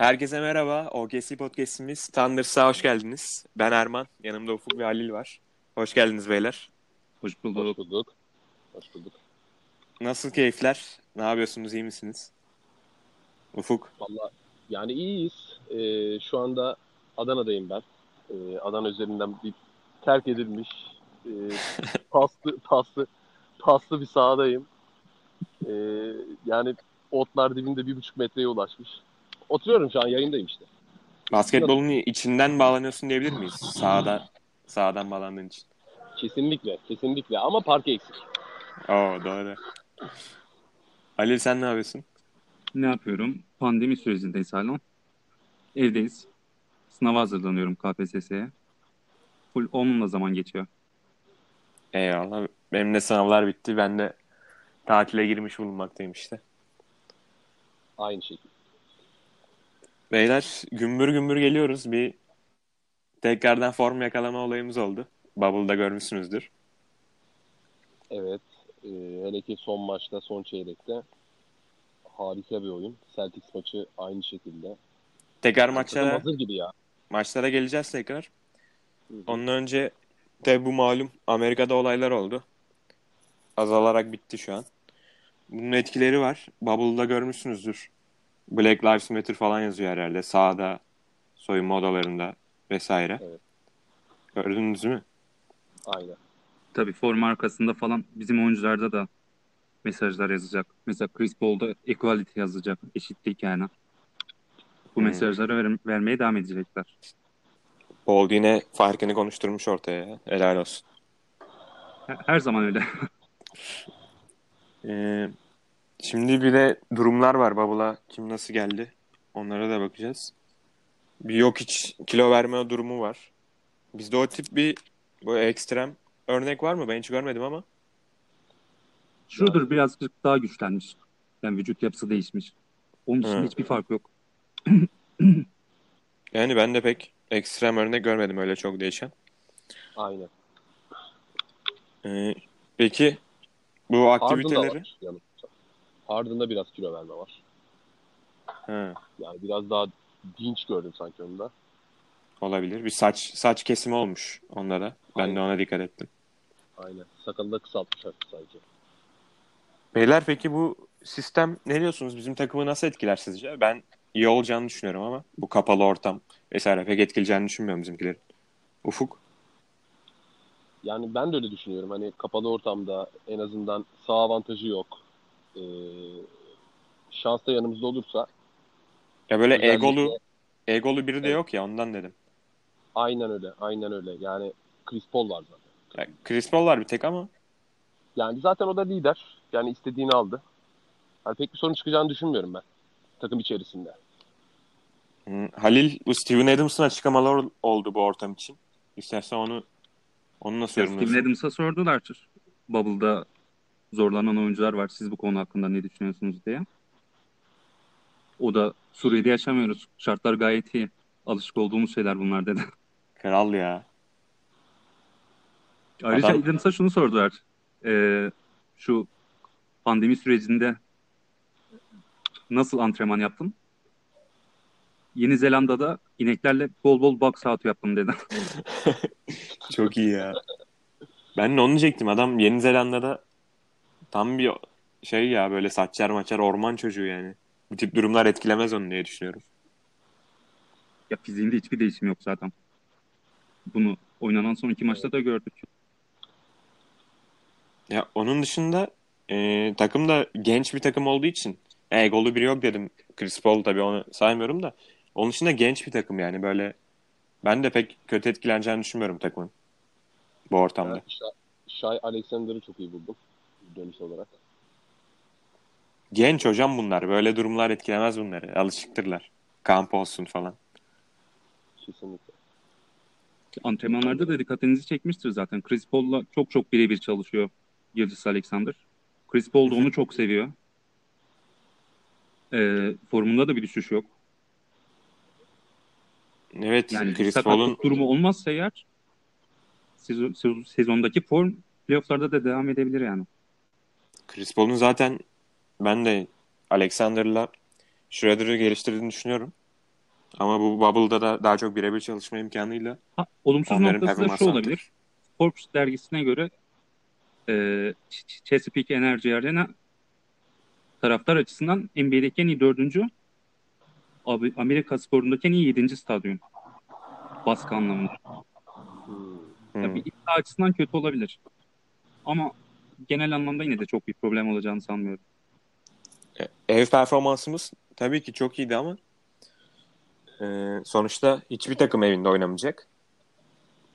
Herkese merhaba. OGC Podcast'imiz Thunders'a hoş geldiniz. Ben Erman. Yanımda Ufuk ve Halil var. Hoş geldiniz beyler. Hoş bulduk. Hoş bulduk. Hoş bulduk. Nasıl keyifler? Ne yapıyorsunuz? İyi misiniz? Ufuk. Vallahi yani iyiyiz. Şu anda Adana'dayım ben. Adana üzerinden bir terk edilmiş paslı bir sahadayım. Yani otlar dibinde 1,5 metreye ulaşmış. Oturuyorum şu an, yayındayım işte. Basketbolun içinden bağlanıyorsun diyebilir miyiz? Sağdan bağlandığın için. Kesinlikle ama parke eksik. Oo, doğru. Halil, sen ne yapıyorsun? Ne yapıyorum? Pandemi sürecindeyiz hala. Evdeyiz. Sınava hazırlanıyorum, KPSS'ye. Full onunla zaman geçiyor. Eyvallah. Benim de sınavlar bitti. Ben de tatile girmiş bulunmaktayım işte. Aynı şekilde. Beyler, gümbür geliyoruz. Bir tekrardan form yakalama olayımız oldu. Bubble'da görmüşsünüzdür. Evet. Hele ki son maçta, son çeyrekte harika bir oyun. Celtics maçı aynı şekilde. Tekrar maçlara hazır gibi ya. Maçlara geleceğiz tekrar. Hı-hı. Ondan önce de bu malum Amerika'da olaylar oldu. Azalarak bitti şu an. Bunun etkileri var. Bubble'da görmüşsünüzdür. Black Lives Matter falan yazıyor herhalde. Sahada, soyunma odalarında vesaire. Evet. Gördünüz mü? Aynen. Tabii forma arkasında falan bizim oyuncularda da mesajlar yazacak. Mesela Chris Paul'da equality yazacak. Eşitlik yani. Bu mesajları vermeye devam edecekler. Paul yine farkını konuşturmuş ortaya. Helal olsun. Her zaman öyle. Şimdi bir de durumlar var. Bubble'a kim nasıl geldi? Onlara da bakacağız. Bir Jokić kilo verme durumu var. Bizde o tip bir böyle ekstrem örnek var mı? Ben hiç görmedim ama. Schröder birazcık daha güçlenmiş. Yani vücut yapısı değişmiş. Onun için hiçbir fark yok. Yani ben de pek ekstrem örnek görmedim öyle çok değişen. Aynen. Peki bu aktiviteleri... Ardında biraz kilo verme var. He. Yani biraz daha dinç gördüm sanki onda. Olabilir. Bir saç kesimi olmuş onda da. Ben de ona dikkat ettim. Aynen. Sakalını da kısaltmış artık sanki. Beyler, peki bu sistem ne diyorsunuz? Bizim takımı nasıl etkiler sizce? Ben iyi olacağını düşünüyorum ama bu kapalı ortam vesaire pek etkileyeceğini düşünmüyorum bizimkilerin. Ufuk? Yani ben de öyle düşünüyorum. Hani kapalı ortamda en azından sağ avantajı yok. Şans da yanımızda olursa ya böyle özellikle... egolu biri de yok ya, ondan dedim. Aynen öyle. Yani Chris Paul var zaten. Ya, Chris Paul var bir tek ama yani zaten o da lider. Yani istediğini aldı. Yani pek bir sorun çıkacağını düşünmüyorum ben takım içerisinde. Halil, bu Steven Adams'ın açıklamalar oldu bu ortam için. İstersen onu nasıl yorumluyorsun? Steven Adams'a sordular. Bubble'da zorlanan oyuncular var. Siz bu konu hakkında ne düşünüyorsunuz diye. O da Suriye'de yaşamıyoruz. Şartlar gayet iyi. Alışık olduğumuz şeyler bunlar dedi. Kral ya. Ayrıca İdrims'e şunu sordular. Şu pandemi sürecinde nasıl antrenman yaptın? Yeni Zelanda'da ineklerle bol bol box out yaptım dedi. Çok iyi ya. Ben de onu diyecektim. Adam Yeni Zelanda'da tam bir şey ya, böyle saçlar maçlar orman çocuğu yani. Bu tip durumlar etkilemez onu diye düşünüyorum. Ya fiziğinde hiçbir değişim yok zaten. Bunu oynanan son 2 maçta da gördük. Ya onun dışında takım da genç bir takım olduğu için golü biri yok dedim. Chris Paul tabii, onu saymıyorum da. Onun dışında genç bir takım yani, böyle ben de pek kötü etkileneceğini düşünmüyorum takımın bu ortamda. Evet, Shai Alexander'ı çok iyi buldum. Dönüş olarak. Genç hocam bunlar. Böyle durumlar etkilemez bunları. Alışıktırlar. Kamp olsun falan. Kesinlikle. Antrenmanlarda da dikkatinizi çekmiştir zaten. Chris Paul'la çok birebir çalışıyor Gilgeous Alexander. Chris Paul da onu çok seviyor. Formunda da bir düşüş yok. Evet. Yani Chris Paul'un durumu olmazsa eğer sezondaki form playoff'larda da devam edebilir yani. Chris Paul'un zaten ben de Alexander'la Schröder'ı geliştirdiğini düşünüyorum. Ama bu Bubble'da da daha çok birebir çalışma imkanıyla. Ha, olumsuz noktası da şu olabilir. Forbes dergisine göre Chesapeake Energy Arena taraftar açısından NBA'deki en iyi 4. Amerika sporundaki en iyi 7. stadyum. Baskı anlamında. Tabii iddia açısından kötü olabilir. Ama genel anlamda yine de çok bir problem olacağını sanmıyorum. Ev performansımız tabii ki çok iyiydi ama sonuçta hiçbir takım evinde oynamayacak.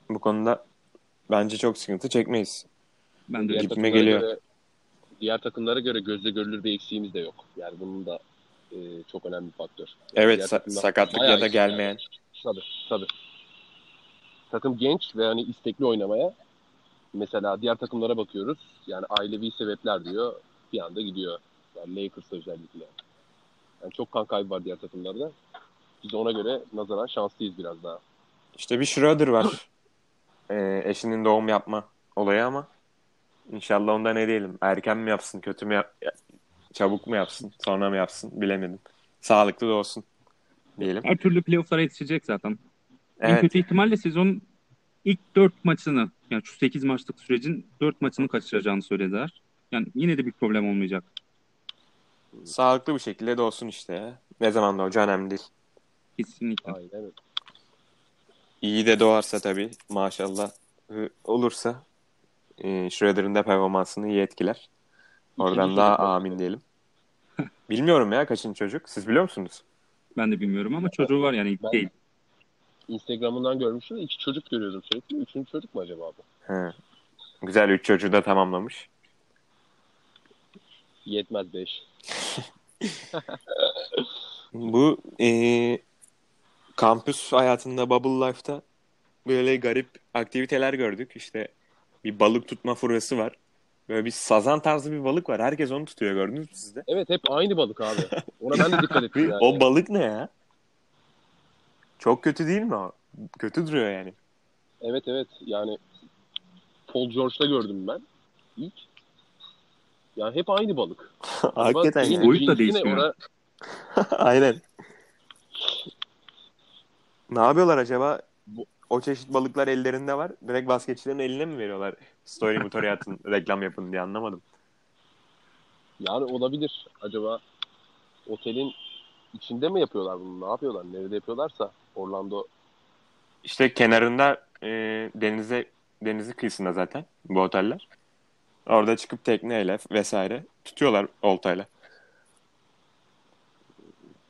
Bu konuda bence çok sıkıntı çekmeyiz. Ben de gitme geliyor. Diğer takımlara göre gözle görülür bir eksiğimiz de yok. Yani bunun da çok önemli bir faktör. Yani evet, sakatlık ya da gelmeyen. Yani. Tabii. Takım genç ve hani istekli oynamaya. Mesela diğer takımlara bakıyoruz. Yani ailevi sebepler diyor. Bir anda gidiyor. Yani Lakers özellikle. Yani çok kan kaybı var diğer takımlarda. Biz ona göre nazaran şanslıyız biraz daha. İşte bir Schröder var. Eşinin doğum yapma olayı ama inşallah onda ne diyelim. Erken mi yapsın, kötü mü çabuk mu yapsın, sonra mı yapsın bilemedim. Sağlıklı da olsun diyelim. Her türlü playoff'lara yetişecek zaten. Evet. En kötü ihtimalle sezonun ilk 4 maçını, yani şu 8 maçlık sürecin 4 maçını kaçıracağını söylediler. Yani yine de bir problem olmayacak. Sağlıklı bir şekilde de olsun işte ya. Ne zaman da hoca önemli değil. Kesinlikle. Aynen, evet. İyi de doğarsa tabii maşallah olursa Schröder'ın da performansını iyi etkiler. Oradan daha amin diyelim. Bilmiyorum ya kaçıncı çocuk. Siz biliyor musunuz? Ben de bilmiyorum ama çocuğu var yani ilk değil. Instagram'ından görmüştüm. 2 çocuk görüyordum sürekli. 3. çocuk mu acaba bu? He. Güzel 3 çocuğu da tamamlamış. Yetmez 5. Bu kampüs hayatında, Bubble Life'ta böyle garip aktiviteler gördük. İşte bir balık tutma furyası var. Böyle bir sazan tarzı bir balık var. Herkes onu tutuyor, gördünüz mü sizde? Evet, hep aynı balık abi. Ona ben de dikkat ettim yani. O balık ne ya? Çok kötü değil mi o? Kötü duruyor yani. Evet. Yani Paul George'da gördüm ben ilk. Yani hep aynı balık. Hakikaten yani. Boyut da değişmiyor. Aynen. Ne yapıyorlar acaba? O çeşit balıklar ellerinde var. Direkt basketçilerin eline mi veriyorlar? Story motoru atın, reklam yapın diye anlamadım. Yani olabilir. Acaba otelin içinde mi yapıyorlar bunu? Ne yapıyorlar? Nerede yapıyorlarsa Orlando. İşte kenarında denizin kıyısında zaten bu oteller. Orada çıkıp tekneyle vesaire tutuyorlar oltayla.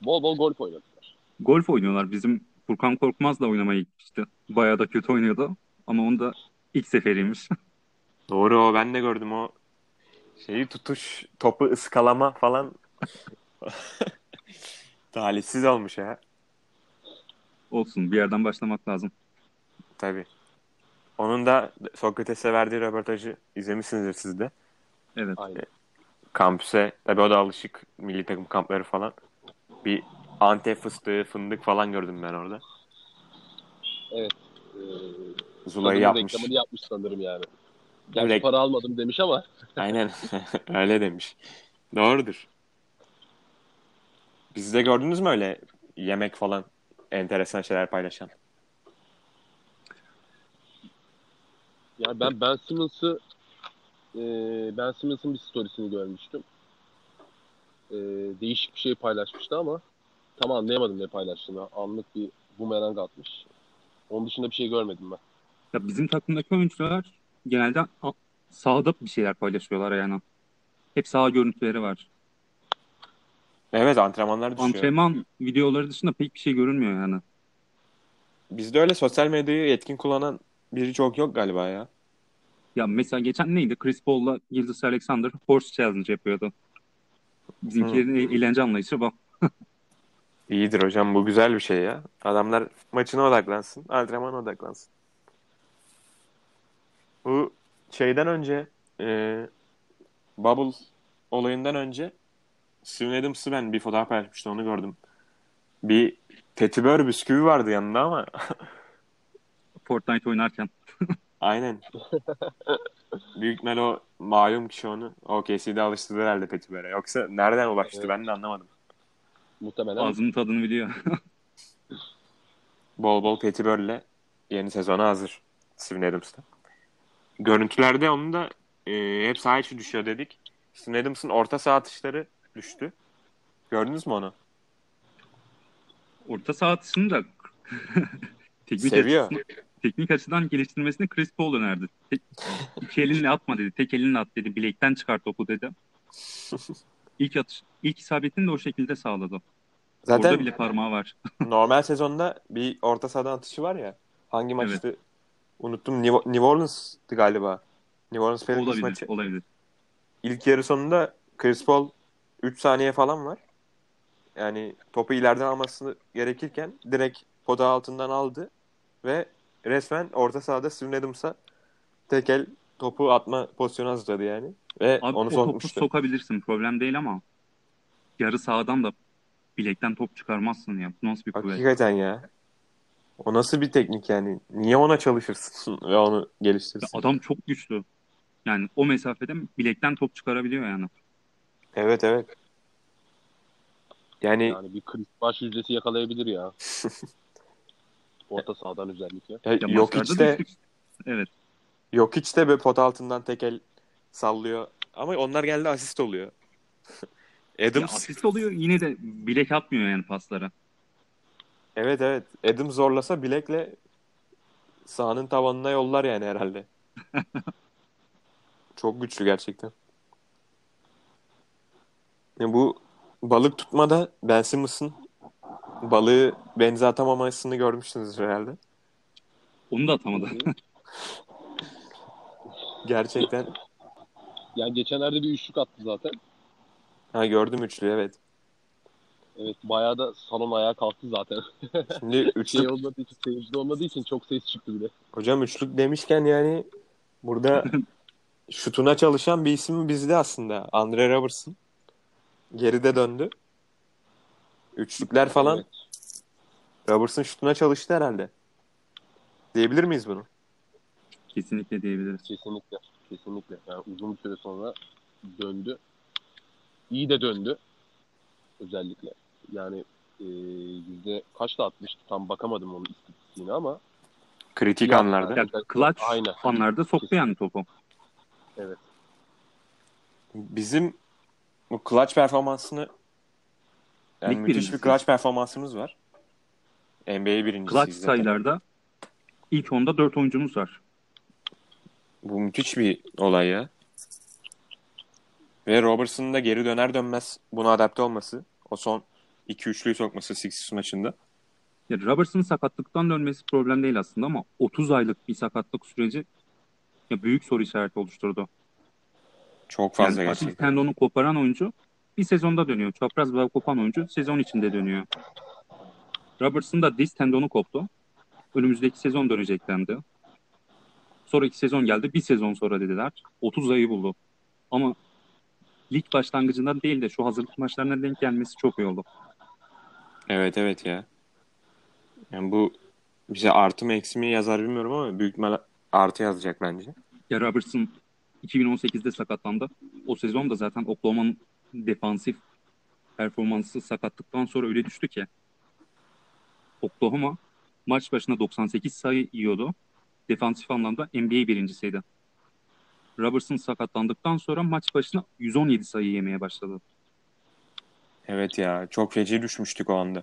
Bol bol golf oynadılar. Golf oynuyorlar. Bizim Furkan Korkmaz'la oynamaya gitmişti. Bayağı da kötü oynuyordu. Ama onu da ilk seferiymiş. Doğru o. Ben de gördüm o şeyi tutuş, topu ıskalama falan. Talihsiz olmuş ya. Olsun. Bir yerden başlamak lazım. Tabii. Onun da Sokrates'e verdiği röportajı izlemişsinizdir siz de. Evet. Aynen. Kampüse. Tabii o da alışık. Milli takım kampları falan. Bir Antep fıstığı, fındık falan gördüm ben orada. Evet. Zula'yı yapmış. Reklamını yapmış sanırım yani. Gerçi para almadım demiş ama. Aynen. Öyle demiş. Doğrudur. Siz de gördünüz mü öyle yemek falan enteresan şeyler paylaşan? Yani ben Ben Simmons'ın bir storiesini görmüştüm. Değişik bir şey paylaşmıştı ama tam anlayamadım ne paylaştığını. Anlık bir bumerang atmış. Onun dışında bir şey görmedim ben. Ya bizim takımdaki oyuncular genelde sahada bir şeyler paylaşıyorlar yani. Hep saha görüntüleri var. Evet, antrenmanlar düşüyor. Antrenman videoları dışında pek bir şey görünmüyor yani. Bizde öyle sosyal medyayı etkin kullanan biri çok yok galiba ya. Ya mesela geçen neydi? Chris Paul'la Gilgeous Alexander Horse Challenge yapıyordu. Bizimkilerin eğlence anlayışı bak. İyidir hocam, bu güzel bir şey ya. Adamlar maçına odaklansın, antrenmana odaklansın. Bu şeyden önce Bubble olayından önce Steven Adams'ı ben bir fotoğraf paylaşmıştım, onu gördüm. Bir Petibör bisküvi vardı yanında ama Fortnite oynarken. Aynen. Büyük ihtimal o malum kişi onu OGC'de alıştırdı herhalde Petibör'e. Yoksa nereden ulaştı, evet. Ben de anlamadım. Muhtemelen. Ağzının tadını biliyor. bol bol Petibör'le yeni sezona hazır Steven Adams'ta. Görüntülerde onun da hep saha içi düşüyor dedik. Steven Adams'ın orta saha atışları düştü. Gördünüz mü onu? Orta saha atışını da teknik açıdan geliştirmesini Chris Paul önerdi. İki elinle atma dedi. Tek elinle at dedi. Bilekten çıkar topu dedi. İlk isabetini de o şekilde sağladı. Zaten orada bile parmağı var. Normal sezonda bir orta sahadan atışı var ya. Hangi maçtı? Evet. Unuttum. New Orleans'tı galiba. New Orleans Pelicans maçı. Olabilir. İlk yarı sonunda Chris Paul 3 saniye falan var. Yani topu ileriden alması gerekirken direkt poda altından aldı ve resmen orta sahada Steven Adams'a tekel topu atma pozisyonu hazırladı yani. Ve abi, onu sokmuştu. Topu sokabilirsin, problem değil ama yarı sahadan da bilekten top çıkarmazsın ya. Bu nasıl bir kuvvet? Hakikaten ya. O nasıl bir teknik yani? Niye ona çalışırsın ve onu geliştirirsin? Adam çok güçlü. Yani o mesafeden bilekten top çıkarabiliyor yani. Evet evet. Yani bir Chris baş yüzdesi yakalayabilir ya. Orta sahadan özellikle. Jokić de evet. Jokić de böyle pot altından tekel sallıyor. Ama onlar geldi asist oluyor. Adams asist oluyor, yine de bilek atmıyor yani paslara. Evet evet. Adams zorlasa bilekle sahanın tavanına yollar yani herhalde. Çok güçlü gerçekten. Yani bu balık tutmada Ben Simmons'ın balığı denize atamamasını görmüşsünüz herhalde. Onu da atamadı. Gerçekten. Yani geçenlerde bir üçlük attı zaten. Ha, gördüm üçlüyü, evet. Evet, bayağı da salon ayağa kalktı zaten. Şimdi üçlük seyirci olmadığı için çok ses çıktı bile. Hocam üçlük demişken yani burada şutuna çalışan bir isim bizde aslında. Andre Roberson. Geride döndü. Üçlükler falan. Evet. Roberson şutuna çalıştı herhalde. Diyebilir miyiz bunu? Kesinlikle diyebiliriz. Kesinlikle. Yani uzun bir süre sonra döndü. İyi de döndü. Özellikle. Yani yüzde kaçta atmıştı? Tam bakamadım onun istatistiğine ama. Kritik anlarda. Clutch anlarda soktu kesinlikle. Yani topu. Evet. Bizim bu clutch performansını, yani müthiş bir clutch performansımız var. NBA birincisi. Clutch sayılarda ilk 10'da 4 oyuncumuz var. Bu müthiş bir olay ya. Ve Robertson'un da geri döner dönmez buna adapte olması. O son 2-3'lüyü sokması Sixers maçında. Ya Robertson'un sakatlıktan dönmesi problem değil aslında ama 30 aylık bir sakatlık süreci ya büyük soru işareti oluşturdu. Çok fazla yani gerçekten. Tendonu koparan oyuncu bir sezonda dönüyor. Çapraz bağı kopan oyuncu sezon içinde dönüyor. Robertson da diz tendonu koptu. Önümüzdeki sezon dönecek dendi. Sonraki sezon geldi. Bir sezon sonra dediler. 30 ayı buldu. Ama lig başlangıcından değil de şu hazırlık maçlarına denk gelmesi çok iyi oldu. Evet evet ya. Yani bu bize artı mı eksi mi yazar bilmiyorum ama büyük ihtimalle artı yazacak bence. Ya Robertson 2018'de sakatlandı. O sezon da zaten Oklahoma'nın defansif performansı sakatlıktan sonra öyle düştü ki. Oklahoma maç başına 98 sayı yiyordu. Defansif anlamda NBA birincisiydi. Robertson sakatlandıktan sonra maç başına 117 sayı yemeye başladı. Evet ya, çok feci düşmüştük o anda.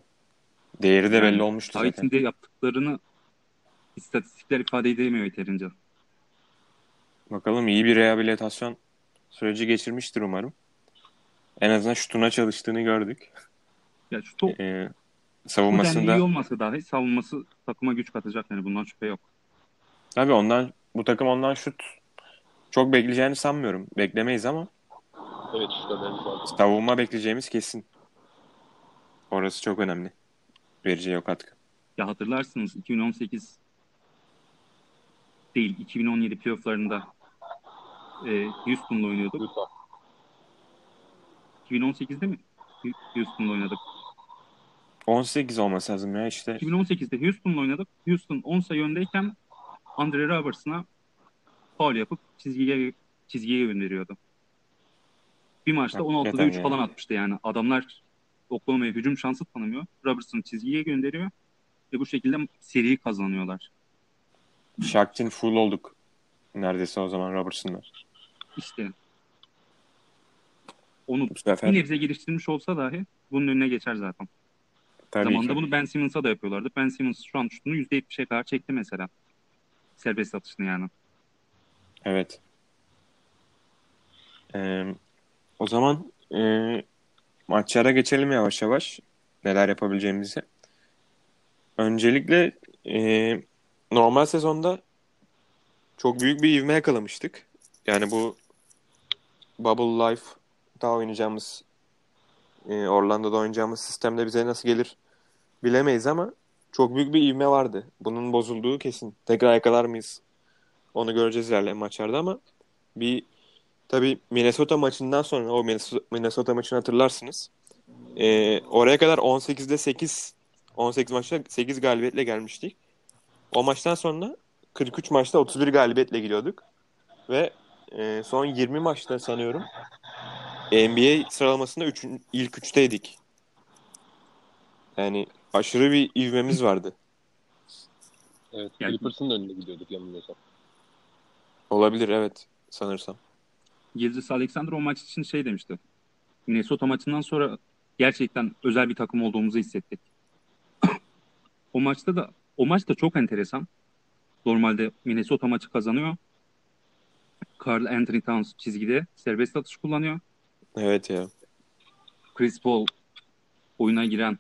Değeri de belli olmuştu zaten. Titan'de yaptıklarını istatistikler ifade edemiyor yeterince. Bakalım, iyi bir rehabilitasyon süreci geçirmiştir umarım. En azından şutuna çalıştığını gördük. Ya şutu savunmasında iyi olmasa dahi savunması takıma güç katacak yani, bundan şüphe yok. Tabii ondan, bu takım ondan şut çok bekleyeceğini sanmıyorum. Beklemeyiz ama. Evet, işte savunma bekleyeceğimiz kesin. Orası çok önemli. Vereceği o katkı. Ya hatırlarsınız 2017 playofflarında Houston'la oynuyorduk. Utah. 2018'de mi Houston'la oynadık? 18 olması lazım ya işte. 2018'de Houston'la oynadık. Houston 10 sayı öndeyken Andre Robertson'a faul yapıp çizgiye gönderiyordu. Bir maçta 16'da 3 falan atmıştı yani. Adamlar Oklahoma'ya hücum şansı tanımıyor. Robertson çizgiye gönderiyor. ve bu şekilde seriyi kazanıyorlar. Şark'ın full olduk neredeyse o zaman Robertson'lar. İşte. Onu bir nebze geliştirmiş olsa dahi bunun önüne geçer zaten. Tabii zamanında ki. Bunu Ben Simmons'a da yapıyorlardı. Ben Simmons şu an şutunu %70'e kadar çekti mesela. Serbest atışını yani. Evet. O zaman maçlara geçelim yavaş yavaş. Neler yapabileceğimizi. Öncelikle normal sezonda çok büyük bir ivme yakalamıştık. Yani bu Bubble Life daha oynayacağımız Orlando'da oynayacağımız sistemde bize nasıl gelir bilemeyiz ama çok büyük bir ivme vardı. Bunun bozulduğu kesin. Tekrar yakalar mıyız? Onu göreceğiz ilerleyen maçlarda ama bir tabii Minnesota maçından sonra o Minnesota maçını hatırlarsınız. Oraya kadar 18'de 18 maçta 8 galibiyetle gelmiştik. O maçtan sonra 43 maçta 31 galibiyetle gidiyorduk. Ve son 20 maçta sanıyorum NBA sıralamasında ilk 3'teydik. Yani aşırı bir ivmemiz vardı. Evet, Clippers'ın da önünde gidiyorduk yanılmıyorsam. Olabilir evet sanırsam. Gilgeous Alexander o maç için şey demişti. Minnesota maçından sonra gerçekten özel bir takım olduğumuzu hissettik. O maç da çok enteresan. Normalde Minnesota maçı kazanıyor. Karl Anthony Towns çizgide serbest atış kullanıyor. Evet ya. Chris Paul oyuna giren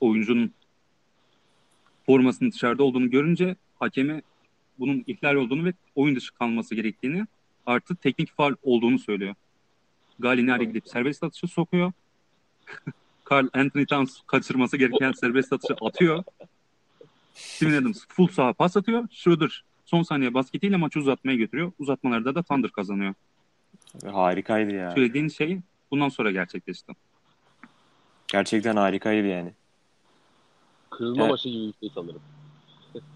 oyuncunun formasının dışarıda olduğunu görünce hakeme bunun ihlal olduğunu ve oyun dışı kalması gerektiğini artı teknik faul olduğunu söylüyor. Gallinari gidip serbest atışı sokuyor. Karl Anthony Towns kaçırması gereken serbest atışı atıyor. Steven Adams full sağa pas atıyor. Schröder son saniye basketiyle maçı uzatmaya götürüyor. Uzatmalarda da Thunder kazanıyor. Harikaydı ya. Söylediğin şey bundan sonra gerçekleşti. Gerçekten harikaydı yani. Kırılma evet. Başı gibi bir şey sanırım.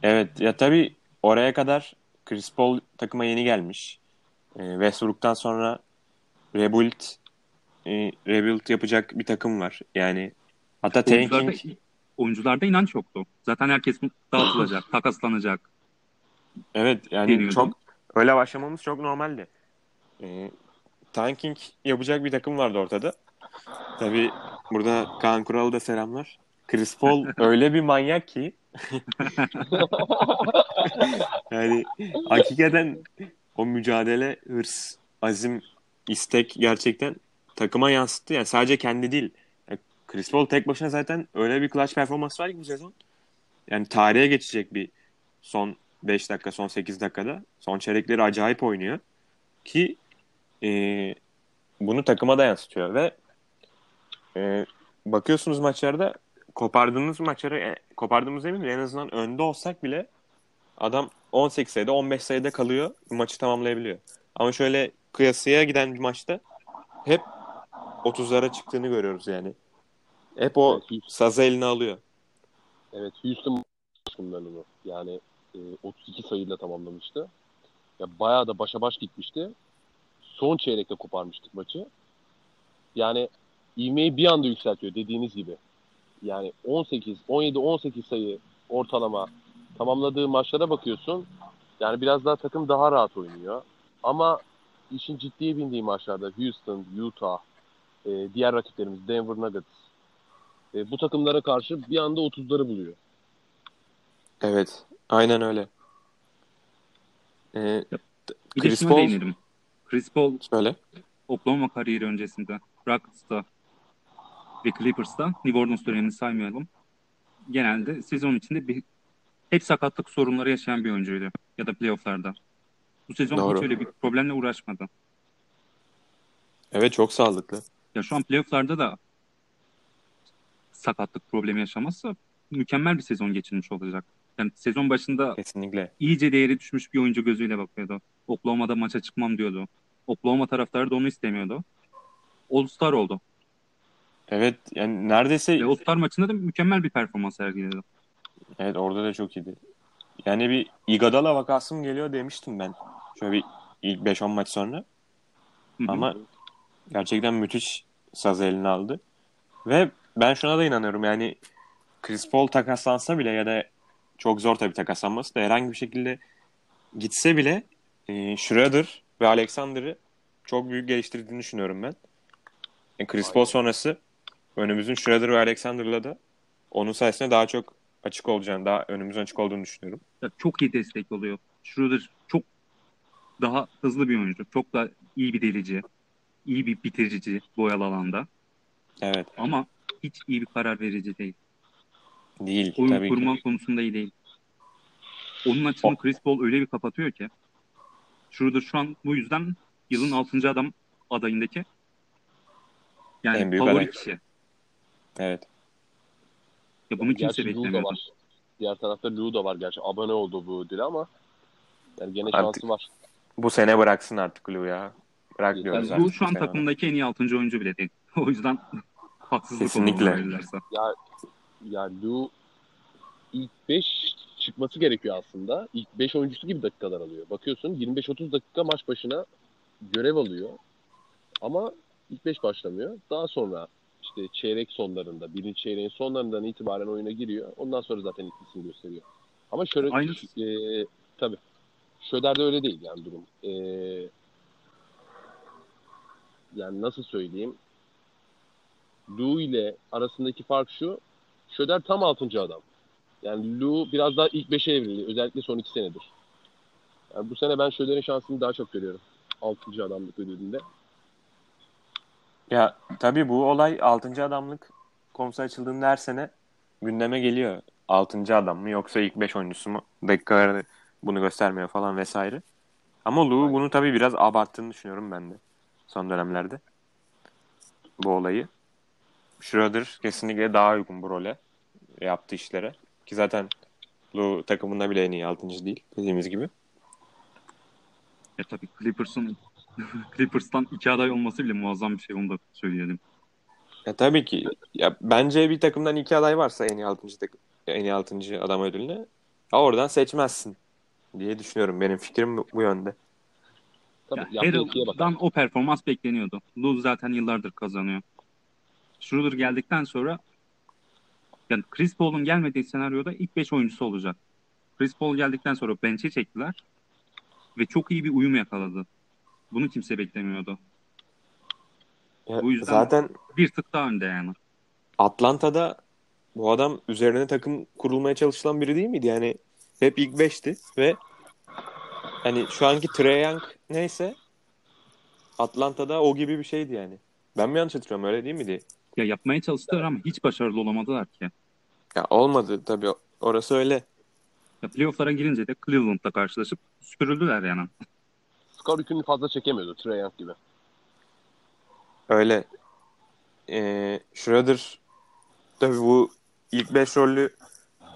Evet ya tabii oraya kadar Chris Paul takıma yeni gelmiş. Westbrook'tan sonra rebuild yapacak bir takım var. Yani hatta oyuncularda inanç yoktu. Zaten herkes dağıtılacak, takaslanacak. Evet yani deniyordu. Çok öyle başlamamız çok normaldi. Tanking yapacak bir takım vardı ortada. Tabii burada Kaan Kural'ı da selamlar. Chris Paul öyle bir manyak ki yani hakikaten o mücadele, hırs, azim, istek gerçekten takıma yansıttı. Yani sadece kendi değil. Yani Chris Paul tek başına zaten öyle bir clutch performans var ki bu sezon. Yani tarihe geçecek bir son 5 dakika, son 8 dakikada. Son çeyrekleri acayip oynuyor. Ki bunu takıma da yansıtıyor ve bakıyorsunuz maçlarda kopardığımız emin değil. En azından önde olsak bile adam 18 sayıda, 15 sayıda kalıyor. Maçı tamamlayabiliyor. Ama şöyle kıyasıya giden bir maçta hep 30'lara çıktığını görüyoruz yani. Hep o sazı eline alıyor. Evet, Houston maçlarını yani 32 sayıyla tamamlamıştı. Ya bayağı da başa baş gitmişti. Son çeyrekte koparmıştık maçı. Yani ivmeyi bir anda yükseltiyor dediğiniz gibi. Yani 17-18 sayı ortalama tamamladığı maçlara bakıyorsun. Yani biraz daha takım daha rahat oynuyor. Ama işin ciddiye bindiği maçlarda Houston, Utah, diğer rakiplerimiz Denver Nuggets bu takımlara karşı bir anda 30'ları buluyor. Evet. Aynen öyle. Chris Paul şöyle. Oklahoma kariyeri öncesinde Rockets'ta ve Clippers'ta New Orleans dönemini saymayalım. Genelde sezon içinde hep sakatlık sorunları yaşayan bir oyuncuydu. Ya da playoff'larda. Bu sezon doğru. Hiç öyle bir problemle uğraşmadı. Evet çok sağlıklı. Ya şu an playoff'larda da sakatlık problemi yaşamazsa mükemmel bir sezon geçirmiş olacak. Yani sezon başında kesinlikle iyice değeri düşmüş bir oyuncu gözüyle bakıyordu. Oklahoma'da maça çıkmam diyordu. Oklahoma taraftarı da onu istemiyordu. All-Star oldu. Evet yani neredeyse All-Star maçında da mükemmel bir performans sergiledi. Evet orada da çok iyiydi. Yani bir Iguodala vakası mı geliyor demiştim ben. Şöyle bir ilk 5-10 maç sonra. Ama gerçekten müthiş saz eline aldı. Ve ben şuna da inanıyorum. Yani Chris Paul takaslansa bile ya da çok zor tabii takaslanması da herhangi bir şekilde gitse bile Schröder ve Alexander'ı çok büyük geliştirdiğini düşünüyorum ben. Chris Paul sonrası önümüzün Schröder ve Alexander'la da onun sayesinde daha çok açık olacağını, daha önümüzün açık olduğunu düşünüyorum. Ya çok iyi destek oluyor. Schröder çok daha hızlı bir oyuncu. Çok daha iyi bir delici. İyi bir bitirici boyalı alanda. Evet. Ama hiç iyi bir karar verici değil. Değil. Oyun kurma konusunda iyi değil. Onun açısını Chris Paul öyle bir kapatıyor ki Schröder şu an bu yüzden yılın 6. adam adayındaki yani favori kişi. Evet. Ya bunu yani kimse beklemiyordu. Diğer tarafta Lou da var gerçi. Abone oldu bu dile ama yani gene artık şansı var. Bu sene bıraksın artık Lou ya. Bırakmıyoruz yani Lou şu an takımdaki en iyi 6. oyuncu bile değil. O yüzden haksızlık kesinlikle olurlarsa. Ya Lou ilk 5 çıkması gerekiyor aslında. İlk 5 oyuncusu gibi dakikalar alıyor. Bakıyorsun 25-30 dakika maç başına görev alıyor. Ama ilk 5 başlamıyor. Daha sonra işte çeyrek sonlarında, birinci çeyreğin sonlarından itibaren oyuna giriyor. Ondan sonra zaten ikisini gösteriyor. Ama şöyle tabii. Schröder'de öyle değil yani durum. Yani nasıl söyleyeyim? Lou ile arasındaki fark şu. Schröder tam 6. adam. Yani Lou biraz daha ilk 5'e evrili. Özellikle son 2 senedir. Yani bu sene ben Schröder'in şansını daha çok görüyorum. 6. adamlık ödülünde. Ya tabii bu olay 6. adamlık konusu açıldığında her sene gündeme geliyor. 6. adam mı yoksa ilk 5 oyuncusu mu? Dakikaları bunu göstermiyor falan vesaire. Ama Lou bunu tabii biraz abarttığını düşünüyorum ben de. Son dönemlerde. Bu olayı. Schröder kesinlikle daha uygun bu role. Yaptığı işlere. Ki zaten Lou takımında bile en iyi 6. değil. Dediğimiz gibi. Ya tabii Clippers'tan 2 aday olması bile muazzam bir şey. Onu da söyleyelim. Ya tabii ki. Ya bence bir takımdan 2 aday varsa en iyi 6. adam ödülüne oradan seçmezsin diye düşünüyorum. Benim fikrim bu yönde. Herald'dan o performans bekleniyordu. Lou zaten yıllardır kazanıyor. Schröder geldikten sonra yani Chris Paul'un gelmediği senaryoda ilk 5 oyuncusu olacak. Chris Paul geldikten sonra bench'e çektiler ve çok iyi bir uyum yakaladı. Bunu kimse beklemiyordu. Ya, bu yüzden zaten bir tık daha önde yani. Atlanta'da bu adam üzerine takım kurulmaya çalışılan biri değil miydi? Yani hep ilk 5'ti ve hani şu anki Trae Young neyse Atlanta'da o gibi bir şeydi yani. Ben mi yanlış hatırlıyorum, öyle değil miydi? Ya yapmaya çalıştılar ama hiç başarılı olamadılar ki. Ya olmadı tabii, orası öyle. Ya playoff'lara girince de Cleveland'la karşılaşıp süpürüldüler yani. Skor yükünü fazla çekemiyordu Trae Young gibi. Öyle. Schröder tabii bu ilk 5 rollü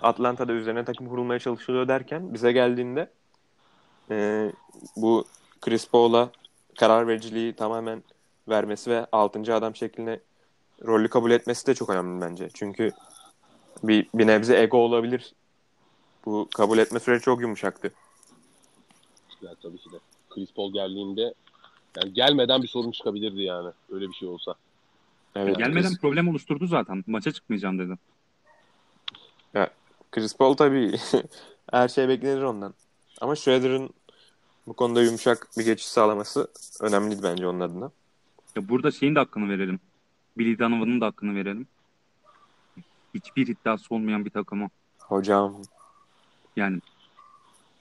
Atlanta'da üzerine takım kurulmaya çalışılıyor derken bize geldiğinde bu Chris Paul'a karar vericiliği tamamen vermesi ve 6. adam şekline rolü kabul etmesi de çok önemli bence. Çünkü bir nebze ego olabilir. Bu kabul etme süreci çok yumuşaktı. Ya, tabii ki de. Chris Paul geldiğinde yani gelmeden bir sorun çıkabilirdi yani. Öyle bir şey olsa. Evet. Gelmeden problem oluşturdu zaten. Maça çıkmayacağım dedi. Ya, Chris Paul tabii her şey beklenir ondan. Ama Schröder'ın bu konuda yumuşak bir geçiş sağlaması önemliydi bence onun adına. Ya burada şeyin de hakkını verelim. Billy Donovan'ın da hakkını verelim. Hiçbir iddiası olmayan bir takımı. Hocam. Yani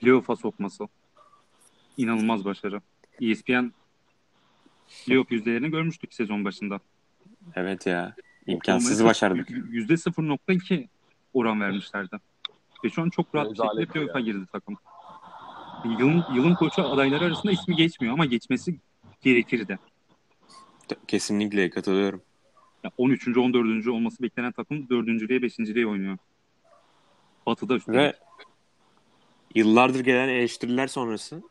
playoff'a sokması. İnanılmaz başarı. ESPN playoff yüzdelerini görmüştük sezon başında. Evet ya. İmkansız başardık. %0.2 oran vermişlerdi. Ve şu an çok rahat bir şekilde playoff'a girdi takım. Yılın koçu adayları arasında ismi geçmiyor ama geçmesi gerekirdi. Kesinlikle katılıyorum. 13. 14. olması beklenen takım 4.liğe 5.liğe oynuyor. Batı'da üstüne. Ve yıllardır gelen eleştiriler sonrası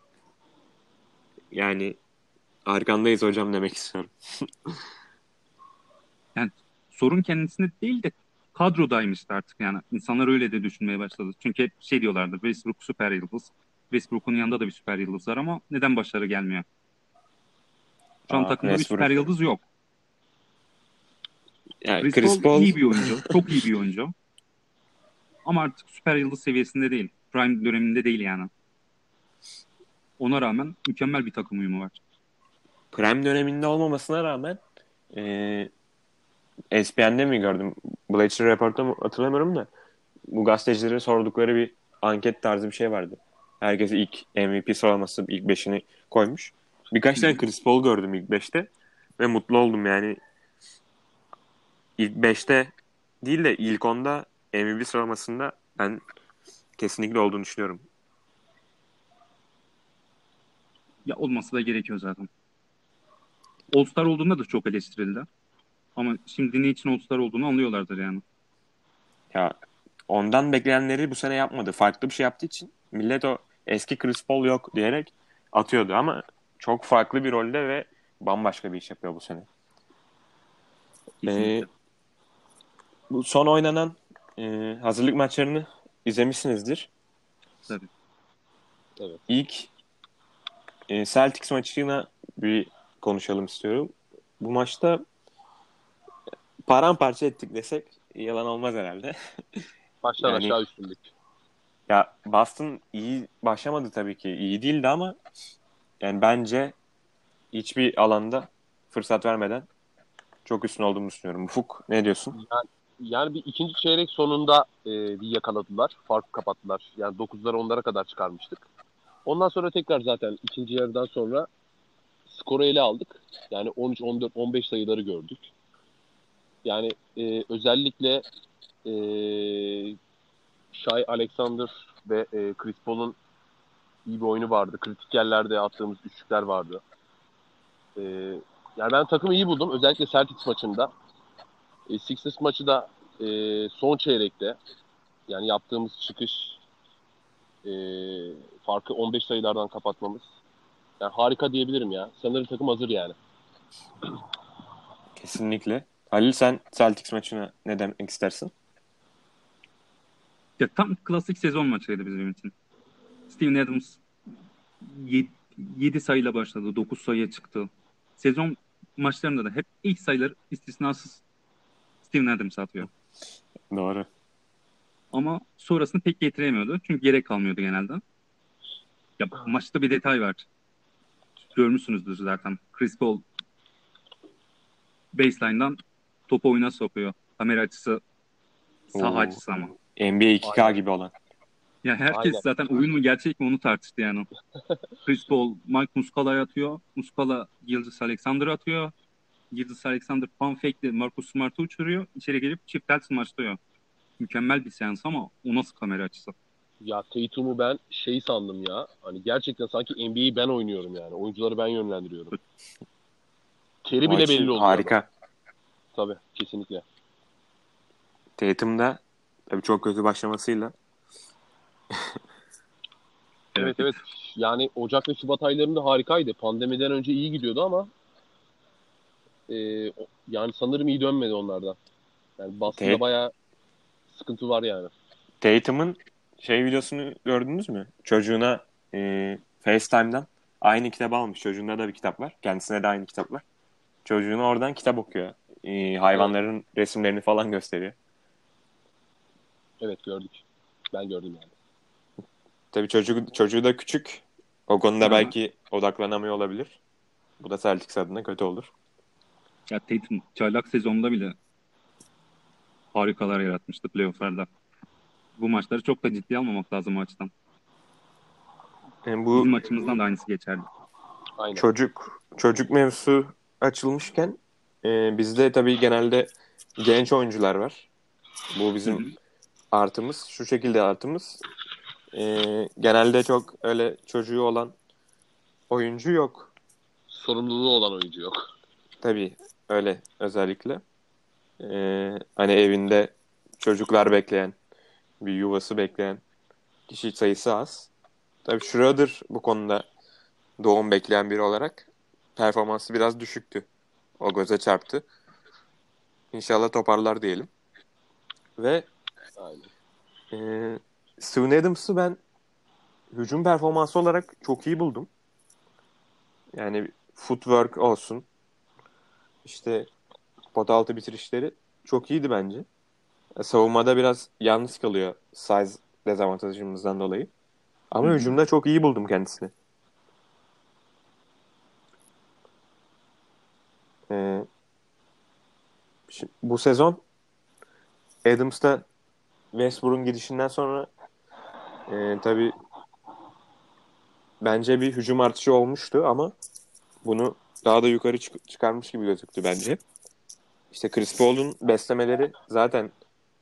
yani arkandayız hocam demek istiyorum. Yani sorun kendisinde değil de kadrodaymıştı artık yani. İnsanlar öyle de düşünmeye başladı. Çünkü hep şey diyorlardı, Westbrook süper yıldız. Westbrook'un yanında da bir süper yıldız var ama neden başarı gelmiyor? Şu an takımda bir süper yıldız yok. Yani Chris Paul iyi bir oyuncu. Çok iyi bir oyuncu. Ama artık süper yıldız seviyesinde değil. Prime döneminde değil yani. Ona rağmen mükemmel bir takım uyumu var. Prime döneminde olmamasına rağmen ESPN'de mi gördüm? Bleacher Report'ta mı? Hatırlamıyorum da. Bu gazetecilere sordukları bir anket tarzı bir şey vardı. Herkes ilk MVP sıralaması ilk 5'ini koymuş. Birkaç tane Chris Paul gördüm ilk 5'te. Ve mutlu oldum yani. İlk 5'te değil de ilk 10'da MVP sıralamasında ben kesinlikle olduğunu düşünüyorum. Ya olması da gerekiyor zaten. All-Star olduğunda da çok eleştirildi. Ama şimdi ne için All-Star olduğunu anlıyorlardır yani. Ya ondan beklenenleri bu sene yapmadı. Farklı bir şey yaptığı için millet o eski Chris Paul yok diyerek atıyordu ama çok farklı bir rolde ve bambaşka bir iş yapıyor bu sene. Bu son oynanan hazırlık maçlarını izlemişsinizdir. Tabii. Evet. İlk Celtics maçına bir konuşalım istiyorum. Bu maçta paramparça ettik desek yalan olmaz herhalde. Baştan yani, aşağı üstündük. Ya Boston iyi başlamadı tabii ki. İyi değildi ama yani bence hiçbir alanda fırsat vermeden çok üstün olduğumu düşünüyorum. Ufuk ne diyorsun? Yani bir ikinci çeyrek sonunda bir yakaladılar. Farkı kapattılar. Yani 9'lara 10'lara kadar çıkarmıştık. Ondan sonra tekrar zaten ikinci yarıdan sonra skoru ele aldık. Yani 13, 14, 15 sayıları gördük. Yani özellikle Shai Alexander ve Chris Paul'un iyi bir oyunu vardı. Kritik yerlerde attığımız üçlükler vardı. Yani ben takımı iyi buldum. Özellikle Celtics maçında. Sixers maçı da son çeyrekte yani yaptığımız çıkış farkı 15 sayılardan kapatmamız. Yani harika diyebilirim ya. Sanırım takım hazır yani. Kesinlikle. Halil sen Celtics maçına ne demek istersin? Ya tam klasik sezon maçıydı bizim için. Steven Adams 7 sayıyla başladı. 9 sayıya çıktı. Sezon maçlarında da hep ilk sayılar istisnasız Steven Adams atıyor. Doğru. Ama sonrasını pek getiremiyordu. Çünkü gerek kalmıyordu genelde. Ya maçta bir detay var. Görmüşsünüzdür zaten. Chris Paul baseline'dan topu oyuna sokuyor. Kamera açısı saha açısı ama. NBA 2K aynen. Gibi olan. Ya herkes aynen. Zaten oyun mu gerçek mi onu tartıştı yani. Chris Paul Mike Muscala'ya atıyor. Muscala Gilgeous Alexander'ı atıyor. Gilgeous Alexander fan fake'le Marcus Smart'ı uçuruyor. İçeri gelip çift el smaçlıyor. Mükemmel bir seans ama o nasıl kamera açısı? Ya Tatum'u ben sandım ya. Hani gerçekten sanki NBA'yi ben oynuyorum yani. Oyuncuları ben yönlendiriyorum. Teri bile belli oluyor. Harika. Da. Tabii kesinlikle. Tatum da tabii çok kötü başlamasıyla. evet. Yani Ocak ve Şubat aylarında harikaydı. Pandemiden önce iyi gidiyordu ama yani sanırım iyi dönmedi onlardan. Yani Boston'da bayağı sıkıntı var yani. Tatum'un videosunu gördünüz mü? Çocuğuna FaceTime'dan aynı kitabı almış. Çocuğunda da bir kitap var. Kendisine de aynı kitap var. Çocuğuna oradan kitap okuyor. Hayvanların resimlerini falan gösteriyor. Evet gördük. Ben gördüm yani. Tabii çocuğu da küçük. O konuda belki odaklanamıyor olabilir. Bu da Celtics adına kötü olur. Ya Tatum çaylak sezonda bile harikalar yaratmıştı playoff'larda. Bu maçları çok da ciddiye almamak lazım maçtan. Yani bu bizim maçımızdan da aynısı geçerli. Aynen. Çocuk mevzusu açılmışken bizde tabii genelde genç oyuncular var. Bu bizim artımız. Şu şekilde artımız. Genelde çok öyle çocuğu olan oyuncu yok. Sorumluluğu olan oyuncu yok. Tabii öyle özellikle. Hani evinde çocuklar bekleyen bir yuvası bekleyen kişi sayısı az. Tabii Schröder bu konuda doğum bekleyen biri olarak performansı biraz düşüktü. O göze çarptı. İnşallah toparlar diyelim. Ve Steven Adams'ı ben hücum performansı olarak çok iyi buldum. Yani footwork olsun. İşte pot altı bitirişleri çok iyiydi bence. Savunmada biraz yalnız kalıyor size dezavantajımızdan dolayı. Ama hücumda çok iyi buldum kendisini. Bu sezon Adams'ta Westbrook'un gidişinden sonra tabii bence bir hücum artışı olmuştu ama bunu daha da yukarı çıkarmış gibi gözüktü bence. İşte Chris Paul'un beslemeleri zaten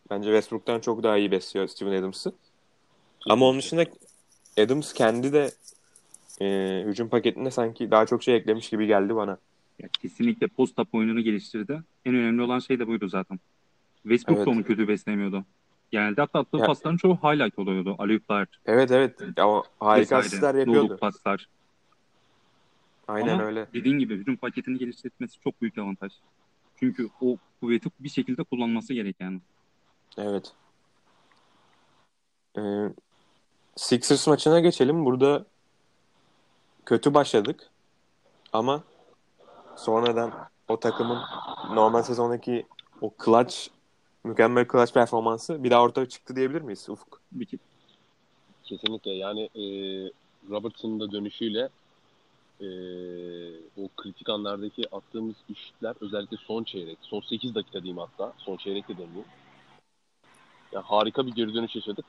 bence Westbrook'tan çok daha iyi besliyor Steven Adams'ı. Ama onun dışında Adams kendi de hücum paketinde sanki daha çok şey eklemiş gibi geldi bana. Ya kesinlikle post-up oyununu geliştirdi. En önemli olan şey de buydu zaten. Westbrook evet. Onu kötü beslemiyordu. Genelde hatta attığı pasların çoğu highlight oluyordu. Alley-oop'lar. Evet. Ya, harika asistler yapıyordu. Lou paslar. Aynen ama öyle. Dediğin gibi hücum paketini geliştirmesi çok büyük avantaj. Çünkü o kuvveti bir şekilde kullanması gerek yani. Evet. Sixers maçına geçelim. Burada kötü başladık. Ama sonradan o takımın normal sezondaki o clutch, mükemmel clutch performansı bir daha ortaya çıktı diyebilir miyiz Ufuk? Kesinlikle. Yani Robertson'un da dönüşüyle o kritik anlardaki attığımız üçler özellikle son çeyrek, son 8 dakika diyeyim hatta. Son çeyrek de dönüyor. Yani harika bir geri dönüş yaşadık.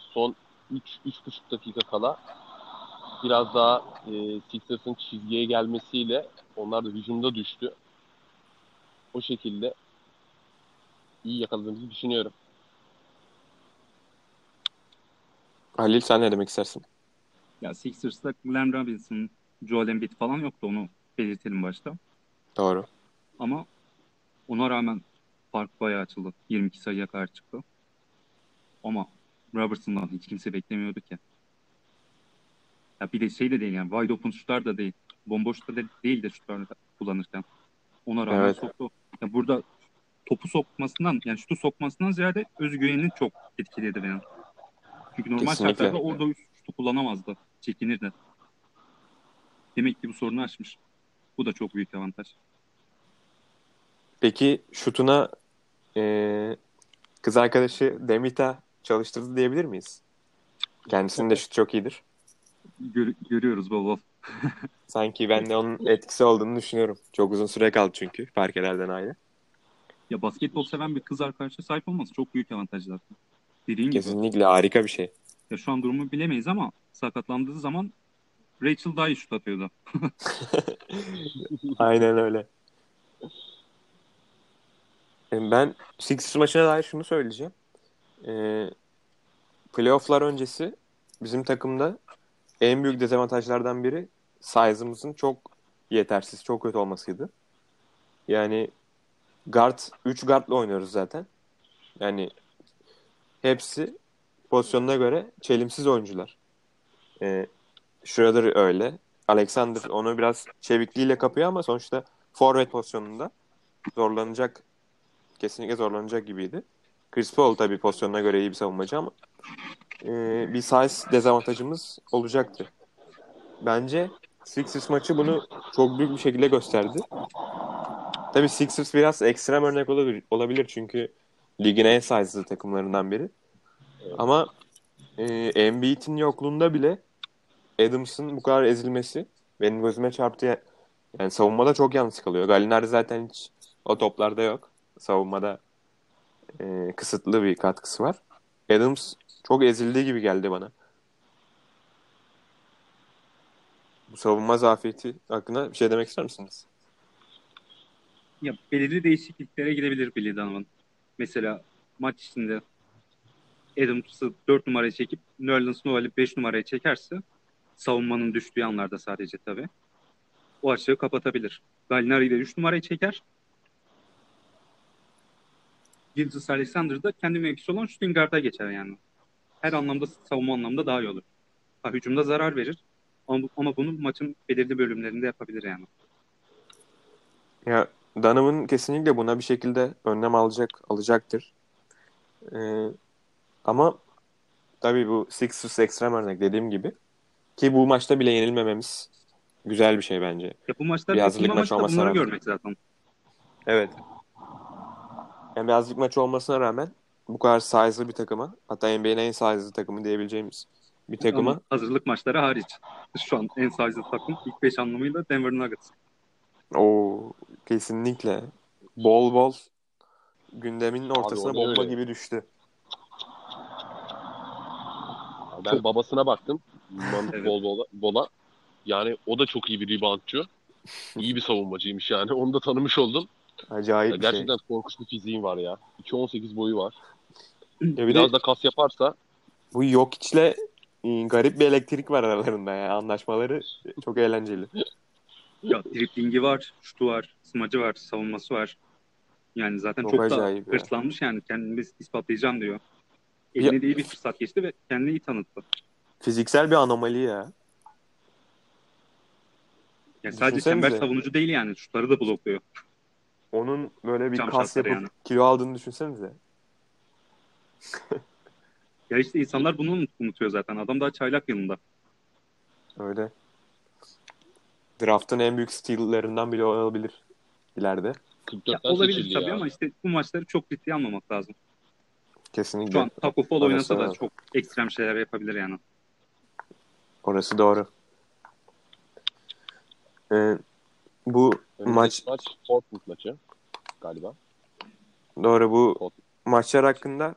Son 3,5 dakika kala biraz daha Sixers'ın çizgiye gelmesiyle onlar da hücumda düştü. O şekilde iyi yakaladığımızı düşünüyorum. Halil sen ne demek istersin? Ya Sixers'da Glenn Robinson, Joel Embiid falan yoktu, onu belirtelim başta. Doğru. Ama ona rağmen fark bayağı açıldı. 22 sayıya kadar çıktı. Ama Robertson'dan hiç kimse beklemiyordu ki. Ya bir de şey de değil yani, wide open şutlar da değil. Bomboş da değil de şutlarını kullanırken. Ona rağmen evet. Soktu. Ya burada topu sokmasından, yani şutu sokmasından ziyade özgüvenini çok etkiledi benim. Çünkü normal kesinlikle şartlarda orada şutu kullanamazdı. Çekinirdi. Demek ki bu sorunu aşmış. Bu da çok büyük avantaj. Peki şutuna kız arkadaşı Demita çalıştırdı diyebilir miyiz? Kendisinin de şut çok iyidir. Görüyoruz baba. Sanki ben de onun etkisi olduğunu düşünüyorum. Çok uzun süre kaldı çünkü parkelerden ayrı. Ya basketbol seven bir kız arkadaşa sahip olması çok büyük avantajlar. Kesinlikle gibi. Harika bir şey. Ya şu an durumu bilemeyiz ama sakatlandığı zaman Rachel daha iyi şut atıyordu. Aynen öyle. Ben Sixers maçına dair şunu söyleyeceğim. Playoff'lar öncesi bizim takımda en büyük dezavantajlardan biri size'ımızın çok yetersiz, çok kötü olmasıydı. Yani guard, 3 guardla oynuyoruz zaten. Yani hepsi pozisyonuna göre çelimsiz oyuncular. Schröder öyle. Alexander onu biraz çevikliğiyle kapıyor ama sonuçta forvet pozisyonunda zorlanacak, kesinlikle zorlanacak gibiydi. Chris Paul tabii pozisyonuna göre iyi bir savunmacı ama bir size dezavantajımız olacaktı. Bence Sixers maçı bunu çok büyük bir şekilde gösterdi. Tabii Sixers biraz ekstrem örnek olabilir çünkü ligin en size'lı takımlarından biri. Ama Embiid'in yokluğunda bile Adams'ın bu kadar ezilmesi benim gözüme çarptı. Yani savunmada çok yalnız kalıyor. Gallinari zaten hiç o toplarda yok. Savunmada kısıtlı bir katkısı var. Adams çok ezildiği gibi geldi bana. Bu savunma zafiyeti hakkında bir şey demek ister misiniz? Ya belirli değişikliklere gidebilir Billy Donovan. Mesela maç içinde Adams'ı 4 numaraya çekip New Orleans'ı ovalayıp 5 numaraya çekerse savunmanın düştüğü anlarda sadece tabii. O açığı kapatabilir. Gallinari'yi de 3 numaraya çeker. Gilgeous Alexander da kendi mevkisi olan shooting guard'a geçer yani. Her anlamda, savunma anlamda daha iyi olur. Ha, hücumda zarar verir ama bunu maçın belirli bölümlerinde yapabilir yani. Ya Donovan kesinlikle buna bir şekilde önlem alacaktır. Ama tabii bu Sixers ekstrem örnek dediğim gibi ki bu maçta bile yenilmememiz güzel bir şey bence. Ya bu maçta bir hazırlık maçı olmasına rağmen. Bunları görmek zaten. Evet. Yani birazcık maç olmasına rağmen bu kadar size'lı bir takıma, hatta NBA'nin en size'lı takımı diyebileceğimiz bir takıma. Ama hazırlık maçları hariç. Şu an en size'lı takım ilk 5 anlamıyla Denver Nuggets. Oo, kesinlikle. Bol bol gündemin ortasına abi, bomba öyle gibi düştü. Ben babasına baktım. Evet. Bola. Yani o da çok iyi bir reboundçı. İyi bir savunmacıymış yani. Onu da tanımış oldum. Acayip ya, gerçekten şey, korkunç bir fiziğin var ya. 2.18 boyu var. Ya biraz da kas yaparsa. Bu Jokić'le garip bir elektrik var aralarında ya. Anlaşmaları çok eğlenceli. Ya driplingi var, şutu var, smacı var, savunması var. Yani zaten çok da hırslanmış yani. Kendimi ispatlayacağım diyor. Eline de iyi bir fırsat geçti ve kendini iyi tanıttı. Fiziksel bir anomali ya. Ya sadece çember savunucu değil yani. Şutları da blokluyor. Onun böyle bir kas yapıp yani kilo aldığını düşünsenize. Ya işte insanlar bunu unutuyor zaten. Adam daha çaylak yanında. Öyle. Draft'ın en büyük steal'lerinden bile olabilir ileride. Ya, olabilir tabii ya, ama işte bu maçları çok ciddiye almamak lazım. Kesinlikle. Şu an Taco Fall oynasa da çok ekstrem şeyler yapabilir yani. Orası doğru. Bu maç Portland maçı galiba. Doğru, bu Portland maçlar hakkında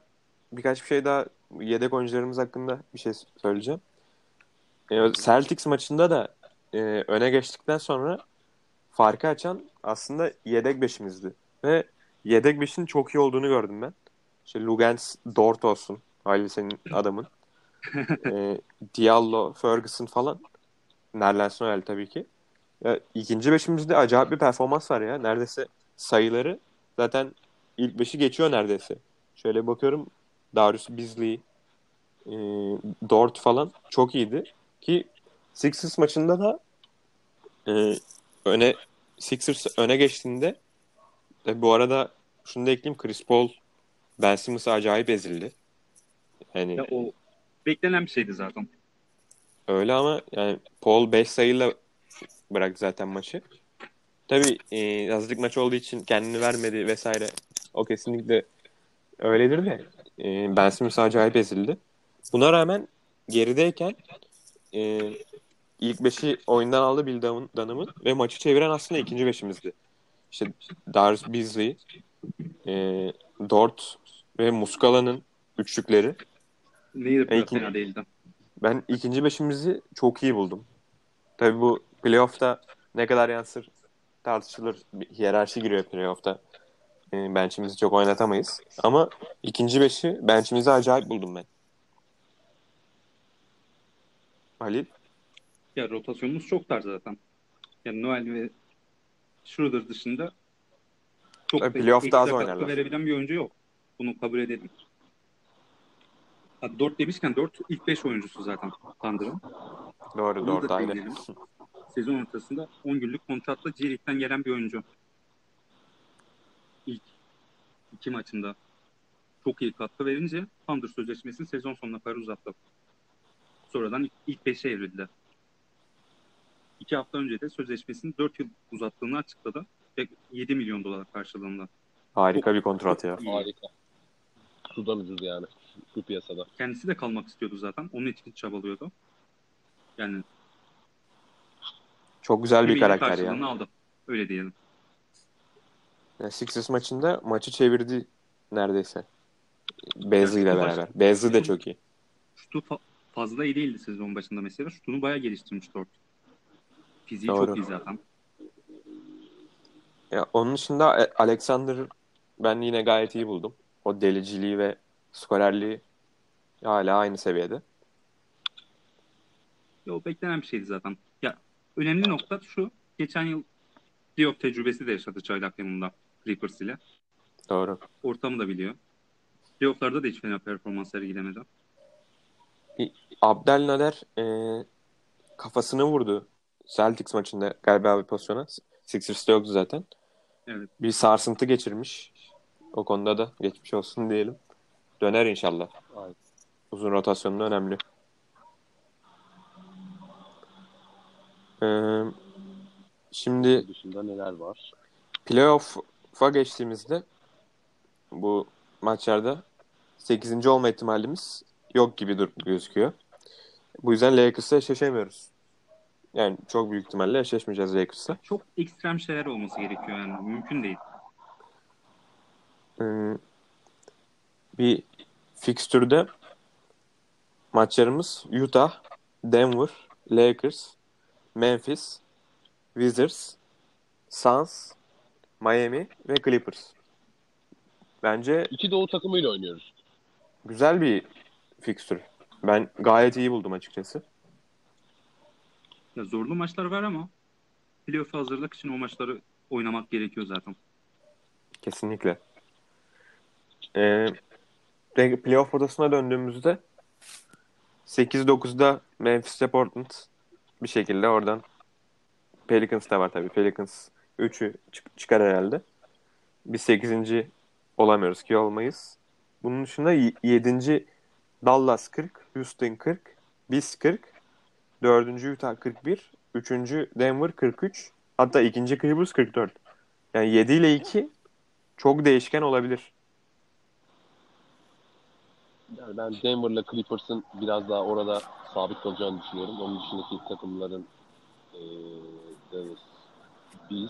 birkaç bir şey daha, yedek oyuncularımız hakkında bir şey söyleyeceğim. Celtics maçında da öne geçtikten sonra farkı açan aslında yedek beşimizdi. Ve yedek beşin çok iyi olduğunu gördüm ben. İşte Lugens, Dort olsun, Halil senin adamın. Diallo, Ferguson falan. Nerlenson öyle tabii ki. Ya, ikinci beşimizde acayip bir performans var ya. Neredeyse sayıları zaten ilk beşi geçiyor neredeyse. Şöyle bakıyorum. Darius Beasley, Dort falan çok iyiydi. Ki Sixers maçında da Sixers öne geçtiğinde bu arada şunu da ekleyeyim. Chris Paul, Ben Simmons acayip ezildi. Yani ya, o beklenen bir şeydi zaten. Öyle ama yani Paul 5 sayıyla bıraktı zaten maçı. Tabii hazırlık maç olduğu için kendini vermedi vesaire. O kesinlikle öyledir de Ben Simmons acayip ezildi. Buna rağmen gerideyken ilk 5'i oyundan aldı Bill Dunham'ın ve maçı çeviren aslında ikinci 5'imizdi. İşte Darius Beasley, Dort ve Muscala'nın üçlükleri. Neydi bu fena değildi. Ben ikinci 5'imizi çok iyi buldum. Tabii bu playoff'ta ne kadar yansır tartışılır. Bir hiyerarşi giriyor playoff'ta. Bench'imizi çok oynatamayız. Ama ikinci 5'i bench'imizi acayip buldum ben. Halil? Ya rotasyonumuz çok dar zaten. Yani Noel ve Schröder dışında çok playoff'ta az oynarlar. Verebilen bir oyuncu yok. Bunu kabul edelim. Hatta 4 demişken 4 ilk 5 oyuncusu zaten Thunder'ın. Doğru, Dort aynı. Sezon ortasında 10 günlük kontratla G-League'den gelen bir oyuncu. İlk 2 maçında çok iyi katkı verince Thunder sözleşmesini sezon sonuna kadar uzattı. Sonradan ilk 5'e evrildi. 2 hafta önce de sözleşmesini 4 yıl uzattığını açıkladı. Ve $7 milyon karşılığında. Harika bir kontrat ya. Harika. Sudan ucuz yani. Bu piyasada. Kendisi de kalmak istiyordu zaten. Onun için çabalıyordu. Yani çok güzel bir karakter ya. Yani aldı. Öyle diyelim. Yani Sixers maçında maçı çevirdi neredeyse. Bezli ile beraber. Bezli de çok iyi. Şutu fazla iyi değildi sezon başında mesela. Şutunu bayağı geliştirmiş Dort. Fiziği doğru, çok iyi zaten. Ya onun dışında Alexander ben yine gayet iyi buldum. O deliciliği ve skorerliği hala aynı seviyede. O beklenen bir şeydi zaten. Ya önemli nokta şu. Geçen yıl Leof tecrübesi de yaşadı çaylak yanında Clippers ile. Doğru. Ortamı da biliyor. Leof'larda da hiç fena performans sergilemedi. Abdelnader kafasını vurdu. Celtics maçında galiba bir pozisyona. Sixers'ta yoktu zaten. Evet. Bir sarsıntı geçirmiş. O konuda da geçmiş olsun diyelim. Döner inşallah. Evet. Uzun rotasyonun önemli. Şimdi dışında neler var? Playoff'a geçtiğimizde bu maçlarda 8. olma ihtimalimiz yok gibi gözüküyor. Bu yüzden Lakers'la eşleşemiyoruz. Yani çok büyük ihtimalle eşleşmeyeceğiz Lakers'la. Çok ekstrem şeyler olması gerekiyor yani. Mümkün değil. Bir fikstürde maçlarımız Utah, Denver, Lakers, Memphis, Wizards, Suns, Miami ve Clippers. Bence iki doğu takımıyla oynuyoruz. Güzel bir fikstür. Ben gayet iyi buldum açıkçası. Ya zorlu maçlar var ama playoff'a hazırlık için o maçları oynamak gerekiyor zaten. Kesinlikle. Playoff odasına döndüğümüzde 8-9'da Memphis'le Portland bir şekilde oradan Pelicans da var tabii. Pelicans 3'ü çıkar herhalde. Biz 8. olamıyoruz ki olmayız. Bunun dışında 7. Dallas 40, Houston 40, biz 40, 4. Utah 41, 3. Denver 43, hatta 2. Clippers 44. Yani 7 ile 2 çok değişken olabilir. Yani ben Denver'la Clippers'ın biraz daha orada sabit kalacağını düşünüyorum. Onun dışındaki takımların biz,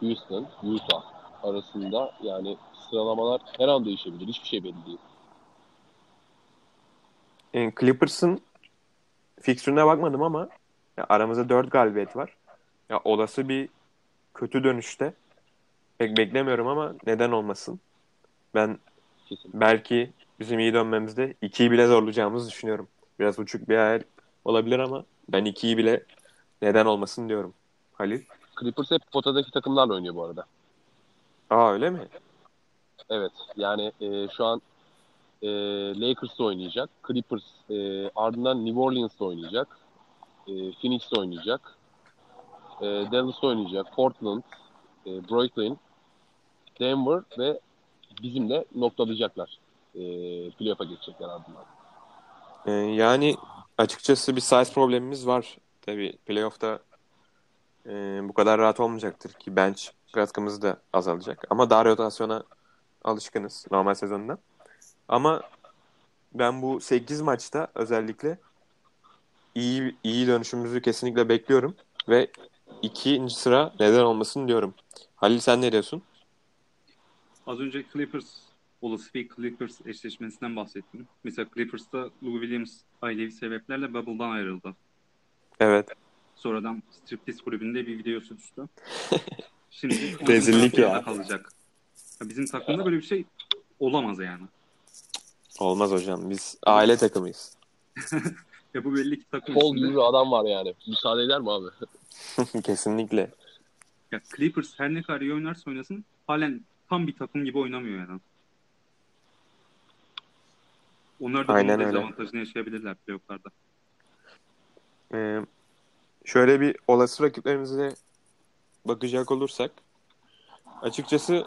Houston, Utah arasında yani sıralamalar her an değişebilir. Hiçbir şey belli değil. Yani Clippers'ın fikstürüne bakmadım ama aramızda 4 galibiyet var. Ya olası bir kötü dönüşte pek beklemiyorum ama neden olmasın? Ben kesinlikle. Belki bizim iyi dönmemizde 2'yi bile zorlayacağımızı düşünüyorum. Biraz uçuk bir hayal olabilir ama ben 2'yi bile neden olmasın diyorum. Halil? Clippers hep potadaki takımlarla oynuyor bu arada. Aa öyle mi? Evet. Yani şu an Lakers'la oynayacak. Clippers ardından New Orleans'la oynayacak. Phoenix'la oynayacak. Dallas'la oynayacak. Portland, Brooklyn, Denver ve bizimle noktalayacaklar. Playoff'a geçecekler ardından. Yani açıkçası bir size problemimiz var. Tabii playoff'ta bu kadar rahat olmayacaktır ki bench katkımız da azalacak. Ama daha rotasyona alışkınız normal sezonda. Ama ben bu 8 maçta özellikle iyi dönüşümüzü kesinlikle bekliyorum. Ve 2. sıra neden olmasın diyorum. Halil sen ne diyorsun? Az önce olası bir Clippers eşleşmesinden bahsettim. Mesela Clippers'ta Lou Williams ailevi sebeplerle Bubble'dan ayrıldı. Evet. Sonradan striptiz kulübünde bir videosu düştü. Şimdi rezillik ya. Kalacak. Bizim takımda böyle bir şey olamaz yani. Olmaz hocam. Biz aile takımıyız. Ya bu belli ki takım Paul içinde. Kol gibi adam var yani. Müsaade eder mi abi? Kesinlikle. Ya Clippers her ne kadar iyi oynarsa oynasın halen tam bir takım gibi oynamıyor yani. Onlar da aynen bunun dezavantajını yaşayabilirler playoff'larda. Şöyle bir olası rakiplerimize bakacak olursak açıkçası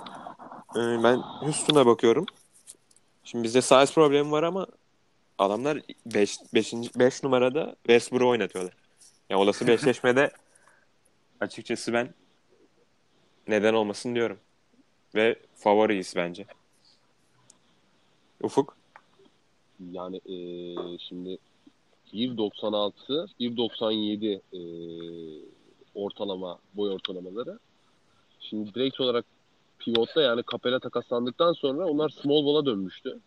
ben Houston'a bakıyorum. Şimdi bizde size problemi var ama adamlar 5 numarada Westbrook'u oynatıyorlar. Yani olası bir eşleşmede açıkçası ben neden olmasın diyorum. Ve favoriyiz bence. Ufuk? Yani şimdi 1.96, 1.97 ortalama, boy ortalamaları. Şimdi direkt olarak pivotta yani Capela takaslandıktan sonra onlar small ball'a dönmüştü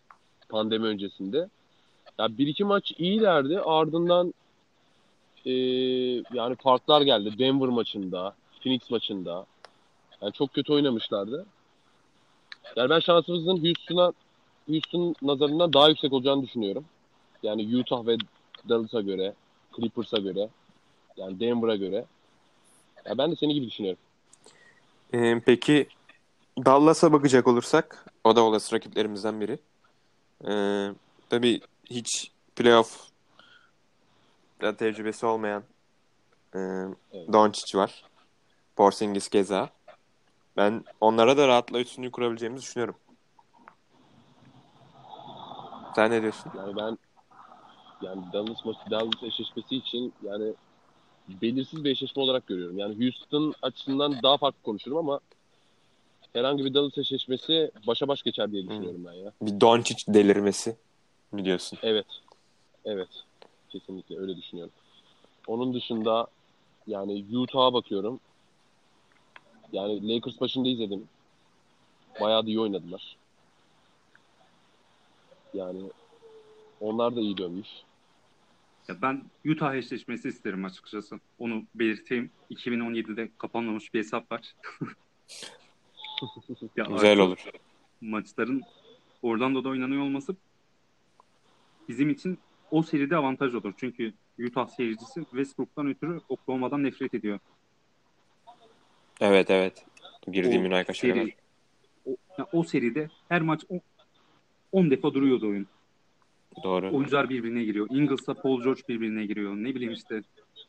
pandemi öncesinde. Ya bir iki maç iyilerdi. Ardından yani farklar geldi. Denver maçında, Phoenix maçında. Yani çok kötü oynamışlardı. Yani ben şansımızın Houston nazarından daha yüksek olacağını düşünüyorum. Yani Utah ve Dallas'a göre, Clippers'a göre, yani Denver'a göre. Ya ben de senin gibi düşünüyorum. Peki Dallas'a bakacak olursak, o da olası rakiplerimizden biri. Tabii hiç playoff tecrübesi olmayan evet. Doncic var. Porzingis keza. Ben onlara da rahatla üstünlüğü kurabileceğimizi düşünüyorum. Sen ne diyorsun? Yani ben Dallas eşleşmesi için yani belirsiz bir eşleşme olarak görüyorum. Yani Houston açısından daha farklı konuşurum ama herhangi bir Dallas eşleşmesi başa baş geçer diye düşünüyorum ben ya. Bir Doncic delirmesi mi diyorsun? Evet. Evet. Kesinlikle öyle düşünüyorum. Onun dışında yani Utah'a bakıyorum. Yani Lakers başında izledim. Bayağı da iyi oynadılar. Yani onlar da iyi dönmüş. Ya ben Utah eşleşmesi isterim açıkçası. Onu belirteyim. 2017'de kapanmamış bir hesap var. Güzel olur. Maçların Orlando'da oynanıyor olması bizim için o seride avantaj olur. Çünkü Utah seyircisi Westbrook'tan ötürü Oklahoma'dan nefret ediyor. Evet evet. Girdiğim münakaşa seri, o seride her maç 10 defa duruyordu oyun. Doğru. Oyuncular birbirine giriyor. Ingles'la Paul George birbirine giriyor. Ne bileyim işte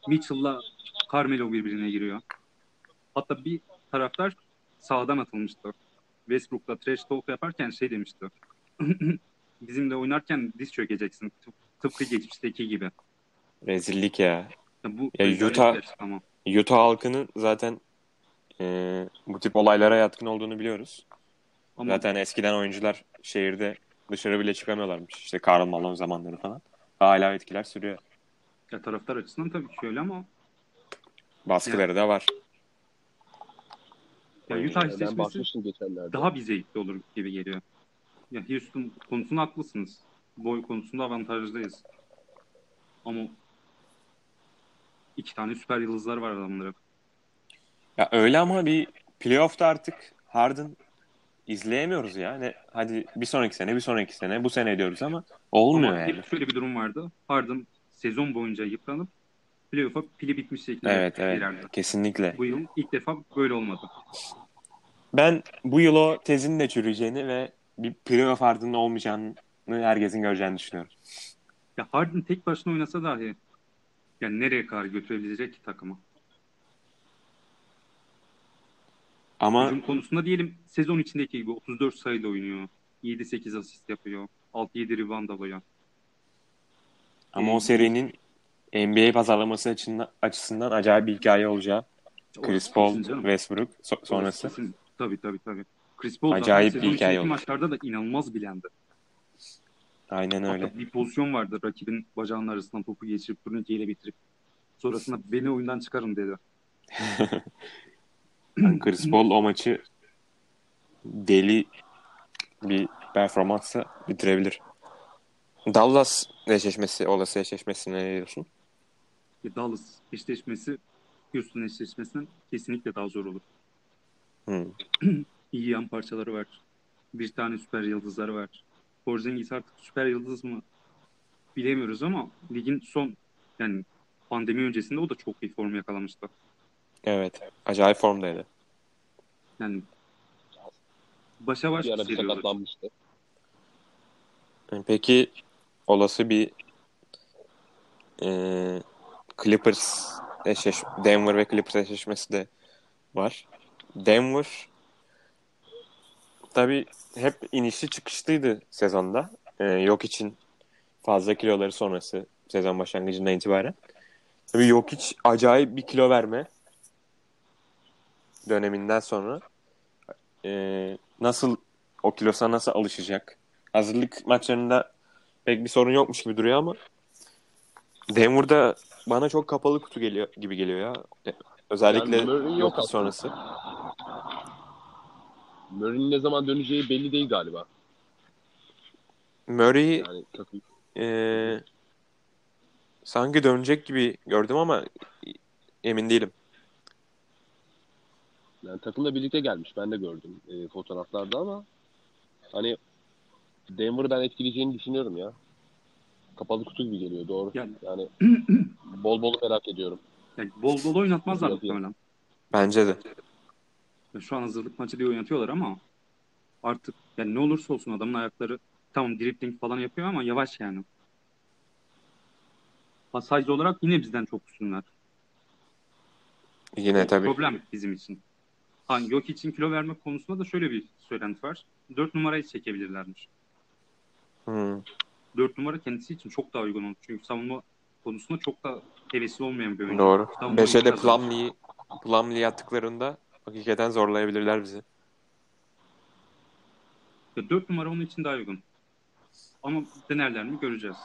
Mitchell'la Carmelo birbirine giriyor. Hatta bir taraftar sahadan atılmıştı. Westbrook'la trash talk yaparken şey demişti. Bizimle oynarken diz çökeceksin. Tıpkı geçmişteki gibi. Rezillik ya. Ya Utah halkının zaten bu tip olaylara yatkın olduğunu biliyoruz. Ama zaten eskiden oyuncular şehirde dışarı bile çıkamıyorlarmış. İşte Karl Malone zamanları falan. Hala etkiler sürüyor. Ya taraftar açısından tabii ki öyle ama baskıları da var. Ya Utah seçmesi daha bir zevkli olur gibi geliyor. Ya Houston konusunda haklısınız. Boy konusunda avantajlıyız. Ama iki tane süper yıldızlar var adamların. Ya öyle ama bir playoff'ta artık Harden izleyemiyoruz ya. Yani hadi bir sonraki sene bu sene diyoruz ama olmuyor ama yani. Şöyle bir durum vardı. Harden sezon boyunca yıpranıp playoff'a pili bitmiş şekilde ilerledi. Evet, kesinlikle. Bu yıl ilk defa böyle olmadı. Ben bu yıl o tezin de çürüyeceğini ve bir playoff Harden'ın olmayacağını herkesin göreceğini düşünüyorum. Ya Harden tek başına oynasa dahi yani nereye kadar götürebilecek ki takımı? Ama hücum konusunda diyelim sezon içindeki gibi 34 sayıda oynuyor. 7-8 asist yapıyor. 6-7 rebound alıyor. Ama o serinin NBA pazarlaması açısından acayip bir hikaye olacağı. Chris Paul, Westbrook sonrası. Tabii. Chris Paul acayip bir hikaye oldu. Maçlarda da inanılmaz bilendi. Aynen öyle. Hatta bir pozisyon vardı. Rakibin bacağının arasından topu geçirip turnikeyle bitirip sonrasında beni oyundan çıkarın dedi. Yani Chris Paul o maçı deli bir performansla bitirebilir. Dallas eşleşmesi, olası eşleşmesine ne diyorsun? Dallas eşleşmesi Houston eşleşmesinden kesinlikle daha zor olur. İyi yan parçaları var. Bir tane süper yıldızları var. Porzingis artık süper yıldız mı bilemiyoruz ama ligin son yani pandemi öncesinde o da çok iyi form yakalamıştı. Evet. Acayip formdaydı. Yani başa baş bir sakatlanmıştı. Peki olası bir Clippers Denver ve Clippers eşleşmesi de var. Denver tabii hep inişli çıkışlıydı sezonda. Jokic'in fazla kiloları sonrası sezon başlangıcından itibaren. Tabii Jokić acayip bir kilo verme döneminden sonra nasıl o kilosa nasıl alışacak? Hazırlık maçlarında pek bir sorun yokmuş gibi duruyor ama Denver'da bana çok kapalı kutu geliyor gibi geliyor ya. Özellikle yani yok sonrası. Murray'nin ne zaman döneceği belli değil galiba. Murray yani, sanki dönecek gibi gördüm ama emin değilim. Yani takımla birlikte gelmiş. Ben de gördüm fotoğraflarda ama hani Denver'ı ben etkileyeceğini düşünüyorum ya. Kapalı kutu gibi geliyor. Doğru. Yani bol bol merak ediyorum. Yani bol oynatmazlar muhtemelen. Bence de. Şu an hazırlık maçı diye oynatıyorlar ama artık yani ne olursa olsun adamın ayakları tamam dribbling falan yapıyor ama yavaş yani. Pasaj olarak yine bizden çok üstünler. Yine tabii. Problem bizim için. Jokic'in kilo verme konusunda da şöyle bir söylenti var. 4 numarayı çekebilirlermiş. 4 numara kendisi için çok daha uygun olur. Çünkü savunma konusunda çok da hevesli olmayan bir oyuncu. Doğru. 5'e de Plumlee'yi attıklarında hakikaten zorlayabilirler bizi. 4 numara onun için daha uygun. Ama denerler mi göreceğiz.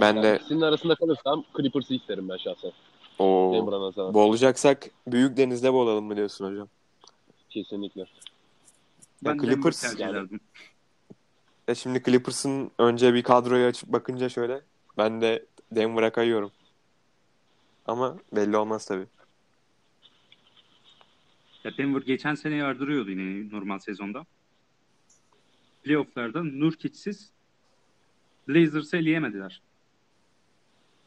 Ben de sizin arasında kalırsam Clippers'ı isterim ben şahsen. Boğulacaksak büyük denizde boğulalım mı diyorsun hocam? Kesinlikle. Ben Clippers geldim. Şimdi Clippers'ın önce bir kadroyu açıp bakınca şöyle ben de Denver'a kayıyorum. Ama belli olmaz tabii. Ya Denver geçen sene yardırıyordu yine normal sezonda. Playoff'larda Nurkic'siz Blazers'ı eleyemediler.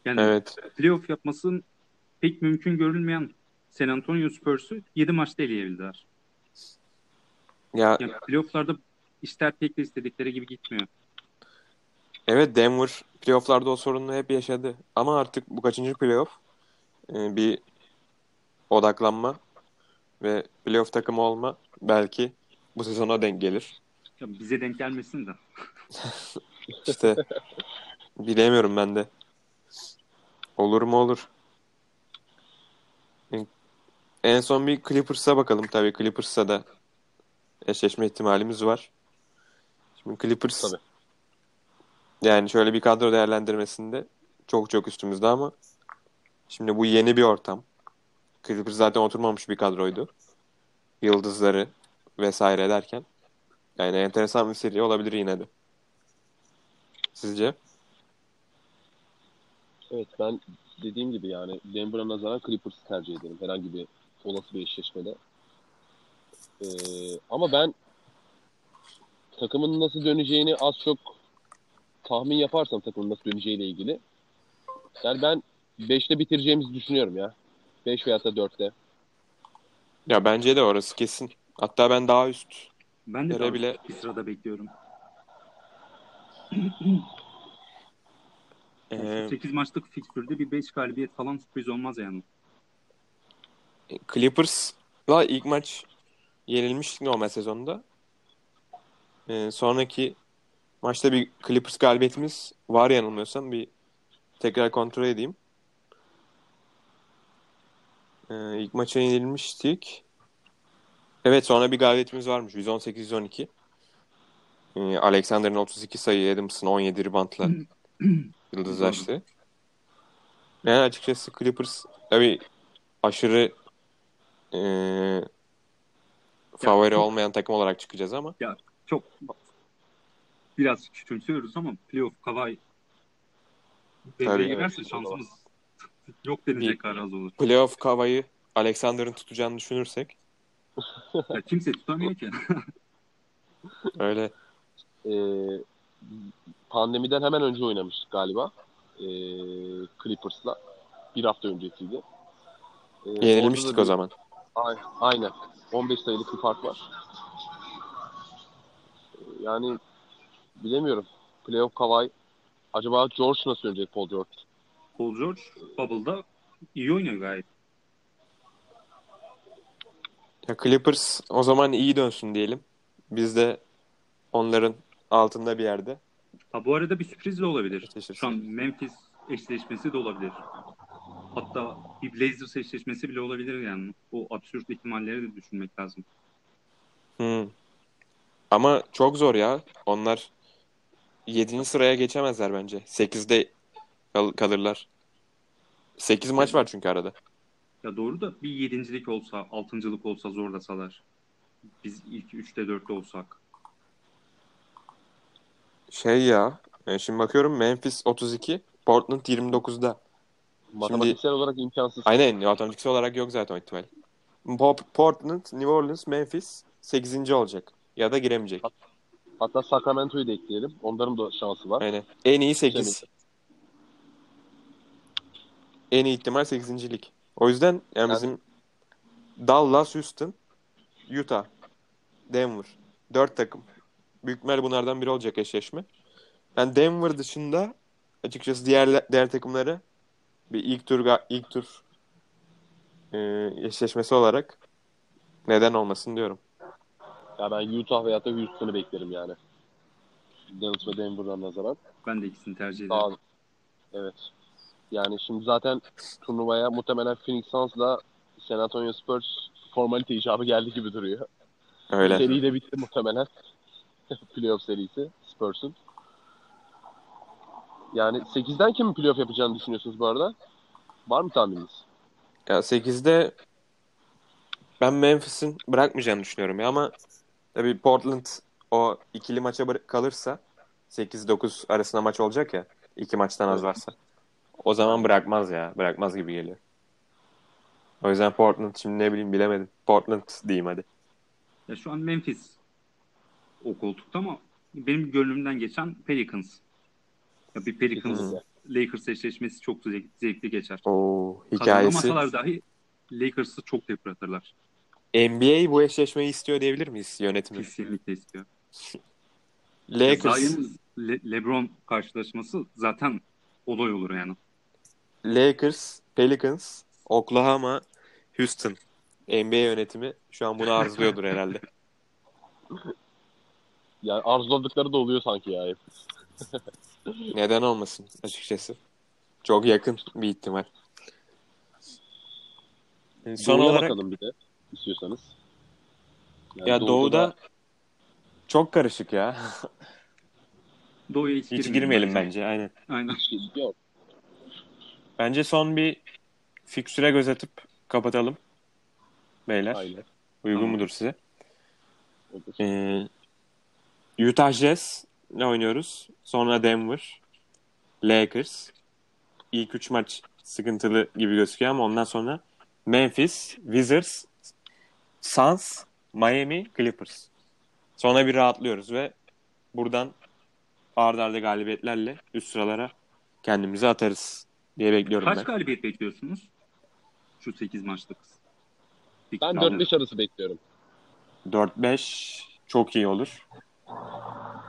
Yani evet. Playoff yapmasının pek mümkün görülmeyen San Antonio Spurs'u 7 maçta eleyebildiler. Ya playoff'larda İster pek de istedikleri gibi gitmiyor. Evet, Denver playoff'larda o sorunu hep yaşadı. Ama artık bu kaçıncı playoff? Bir odaklanma ve playoff takımı olma belki bu sezona denk gelir. Ya bize denk gelmesin de. İşte bilemiyorum ben de. Olur mu olur. En son bir Clippers'a bakalım tabii. Clippers'a da eşleşme ihtimalimiz var. Clippers tabii. Yani şöyle bir kadro değerlendirmesinde çok üstümüzde ama şimdi bu yeni bir ortam. Clippers zaten oturmamış bir kadroydu. Yıldızları vesaire derken yani enteresan bir seri olabilir yine de. Sizce? Evet, ben dediğim gibi yani Denver'a nazaran Clippers'ı tercih ederim. Herhangi bir olası bir eşleşmede. Ama ben takımın nasıl döneceğini az çok tahmin yaparsam takımın nasıl döneceğiyle ilgili. Yani ben 5'te bitireceğimizi düşünüyorum ya. 5 veya da 4'te. Ya bence de orası kesin. Hatta ben daha üst. Ben de daha bile bir sırada bekliyorum. 8 maçlık fikstürde bir 5 galibiyet falan sürpriz olmaz yani. Clippers'la ilk maç yenilmiştik normal sezonda. Sonraki maçta bir Clippers galibiyetimiz var yanılmıyorsam. Bir tekrar kontrol edeyim. İlk maça yenilmiştik. Evet, sonra bir galibiyetimiz varmış. 118-112. Alexander'ın 32 sayı, Adams'ın 17 ribantla yıldızlaştı. Yani açıkçası Clippers tabii aşırı favori olmayan takım olarak çıkacağız ama. Ya çok biraz küçümsüyoruz ama playoff Kavai devreye girerse evet, şansımız yok denecek kadar az olur. Playoff Kavai'yi Alexander'ın tutacağını düşünürsek. Ya kimse tutamıyor ki. Öyle. Pandemiden hemen önce oynamıştık galiba. Clippers'la. Bir hafta öncesiydi. Yenilmiştik o zaman. Aynen. 15 sayılık bir fark var. Yani bilemiyorum. Playoff Kawhi. Acaba George nasıl oynayacak Paul George? Paul George Bubble'da iyi oynuyor gayet. Ya Clippers o zaman iyi dönsün diyelim. Biz de onların altında bir yerde. Ha, bu arada bir sürpriz de olabilir. Şu an Memphis eşleşmesi de olabilir. Hatta bir Blazers eşleşmesi bile olabilir yani. O absürt ihtimalleri de düşünmek lazım. Ama çok zor ya. Onlar 7. sıraya geçemezler bence. 8'de kalırlar. 8 maç var çünkü arada. Ya doğru da bir 7.lik olsa, 6.lık olsa zorlasalar. Biz ilk 3'te 4'te olsak. Şimdi bakıyorum Memphis 32, Portland 29'da. Matematiksel olarak imkansız. Aynen, matematiksel olarak yok zaten ihtimal. Portland, New Orleans, Memphis 8. olacak. Ya da giremeyecek. Hatta Sacramento'yu da ekleyelim. Onların da şansı var. Aynen. En iyi 8. En iyi ihtimal 8.lik. O yüzden yani bizim Dallas, Houston, Utah, Denver. 4 takım. Büyük ihtimal bunlardan biri olacak eşleşme. Yani Denver dışında açıkçası diğer takımları bir ilk tur eşleşmesi olarak neden olmasın diyorum. Ya ben Utah veya da Houston'ı beklerim yani. Dallas ve Denver'dan nazaran. Ben de ikisini tercih ederim. Evet. Yani şimdi zaten turnuvaya muhtemelen Phoenix Suns'la San Antonio Spurs formalite icabı geldi gibi duruyor. Öyle. Seri de bitti muhtemelen. Playoff serisi Spurs'un. Yani 8'den kim playoff yapacağını düşünüyorsunuz bu arada? Var mı tahmininiz? Ya 8'de ben Memphis'in bırakmayacağını düşünüyorum ya, ama tabii Portland o ikili maça kalırsa 8-9 arasında maç olacak ya, iki maçtan az varsa. O zaman bırakmaz ya. Bırakmaz gibi geliyor. O yüzden Portland şimdi ne bileyim, bilemedim. Portland diyeyim hadi. Ya şu an Memphis o koltukta ama benim gönlümden geçen Pelicans. Ya bir Pelicans Lakers eşleşmesi çok zevkli geçer. Oo, hikayesi. Kazanamasalar dahi Lakers'ı çok yıpratırlar. NBA bu eşleşmeyi istiyor diyebilir miyiz yönetimi? Kesinlikle istiyor. Lakers LeBron karşılaşması zaten olay olur yani. Lakers, Pelicans, Oklahoma, Houston. NBA yönetimi şu an bunu arzuluyordur herhalde. Yani arzuladıkları da oluyor sanki ya. Neden olmasın açıkçası. Çok yakın bir ihtimal. Son Doğu'ya olarak bakalım bir de istiyorsanız. Yani ya Doğu'da çok karışık ya. Doğu'ya hiç girmeyelim bence. Aynen. Yok. Bence son bir fikstüre gözetip kapatalım. Beyler. Aynen. Uygun mudur size? Utah Jazz ile oynuyoruz. Sonra Denver, Lakers. İlk 3 maç sıkıntılı gibi gözüküyor ama ondan sonra Memphis, Wizards, Suns, Miami, Clippers. Sonra bir rahatlıyoruz ve buradan ard arda galibiyetlerle üst sıralara kendimizi atarız diye bekliyorum. Kaç galibiyet bekliyorsunuz? Şu 8 maçlık. Ben 4-5 arası bekliyorum. 4-5 çok iyi olur.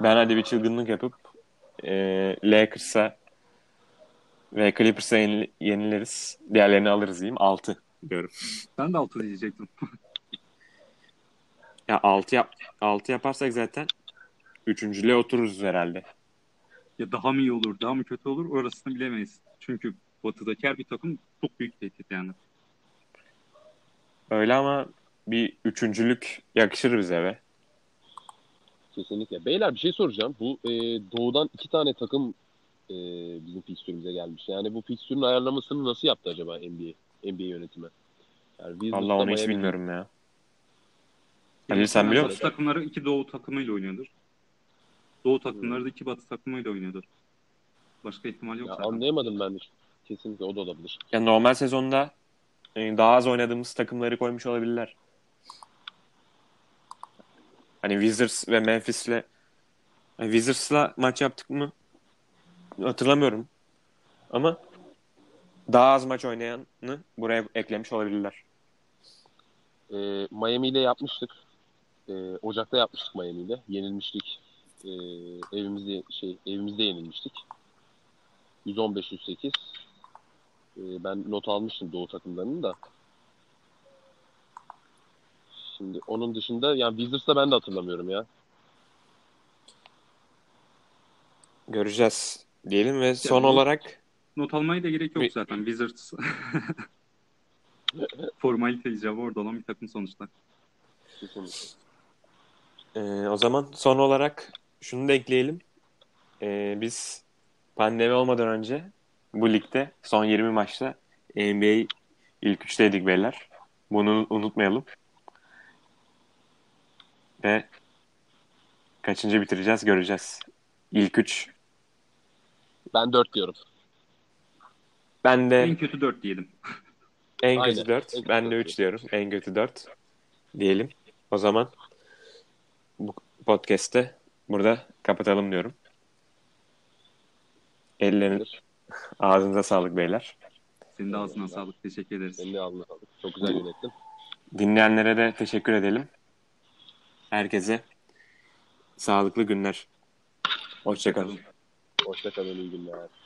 Ben hadi bir çılgınlık yapıp Lakers'a ve Clippers'a yenileriz. Diğerlerini alırız diyeyim. 6 diyorum. Ben de 6 diyecektim. Ya 6 yaparsak zaten üçüncülüğe otururuz herhalde. Ya daha mı iyi olur, daha mı kötü olur orasını bilemeyiz. Çünkü Batı'daki her bir takım çok büyük tehdit yani. Öyle ama bir üçüncülük yakışır bize be. Kesinlikle. Beyler bir şey soracağım. Bu Doğu'dan 2 tane takım bizim fikstürümüze gelmiş. Yani bu fikstürün ayarlamasını nasıl yaptı acaba NBA yönetimi? Yani vallahi onu hiç bilmiyorum ya. Halil sen biliyor musun? Batı takımları 2 Doğu takımıyla oynuyordur. Doğu takımları da 2 Batı takımıyla oynuyordur. Başka ihtimal yok. Ya anlayamadım ben de. Kesinlikle o da olabilir. Ya normal sezonda daha az oynadığımız takımları koymuş olabilirler. Hani Wizards ve Memphis'le Wizards'la maç yaptık mı? Hatırlamıyorum. Ama daha az maç oynayanı buraya eklemiş olabilirler. Miami ile yapmıştık. Ocak'ta yapmıştık Miami ile. Yenilmiştik. Evimizde yenilmiştik. 115-108. Ben not almıştım Doğu takımlarının da. Şimdi onun dışında yani Wizards'da ben de hatırlamıyorum ya. Göreceğiz diyelim ve son olarak not almaya da gerek yok zaten Wizards. Formalite icabı orada olan bir takım sonuçta. O zaman son olarak şunu da ekleyelim. Biz pandemi olmadan önce bu ligde son 20 maçta NBA ilk 3'teydik beyler. Bunu unutmayalım. Ve kaçıncı bitireceğiz göreceğiz. İlk 3. Ben 4 diyorum. Ben de en kötü 4 diyelim. En kötü 4. Ben de 3 diyorum. En kötü 4 diyelim. O zaman bu podcast'te burada kapatalım diyorum. Ağzınıza sağlık beyler. Senin de ağzına sağlık. Teşekkür ederiz. Senin de ağzına sağlık. Çok güzel yönettin. Dinleyenlere de teşekkür edelim. Herkese sağlıklı günler. Hoşça kalın. Hoşça kalın. İyi günler.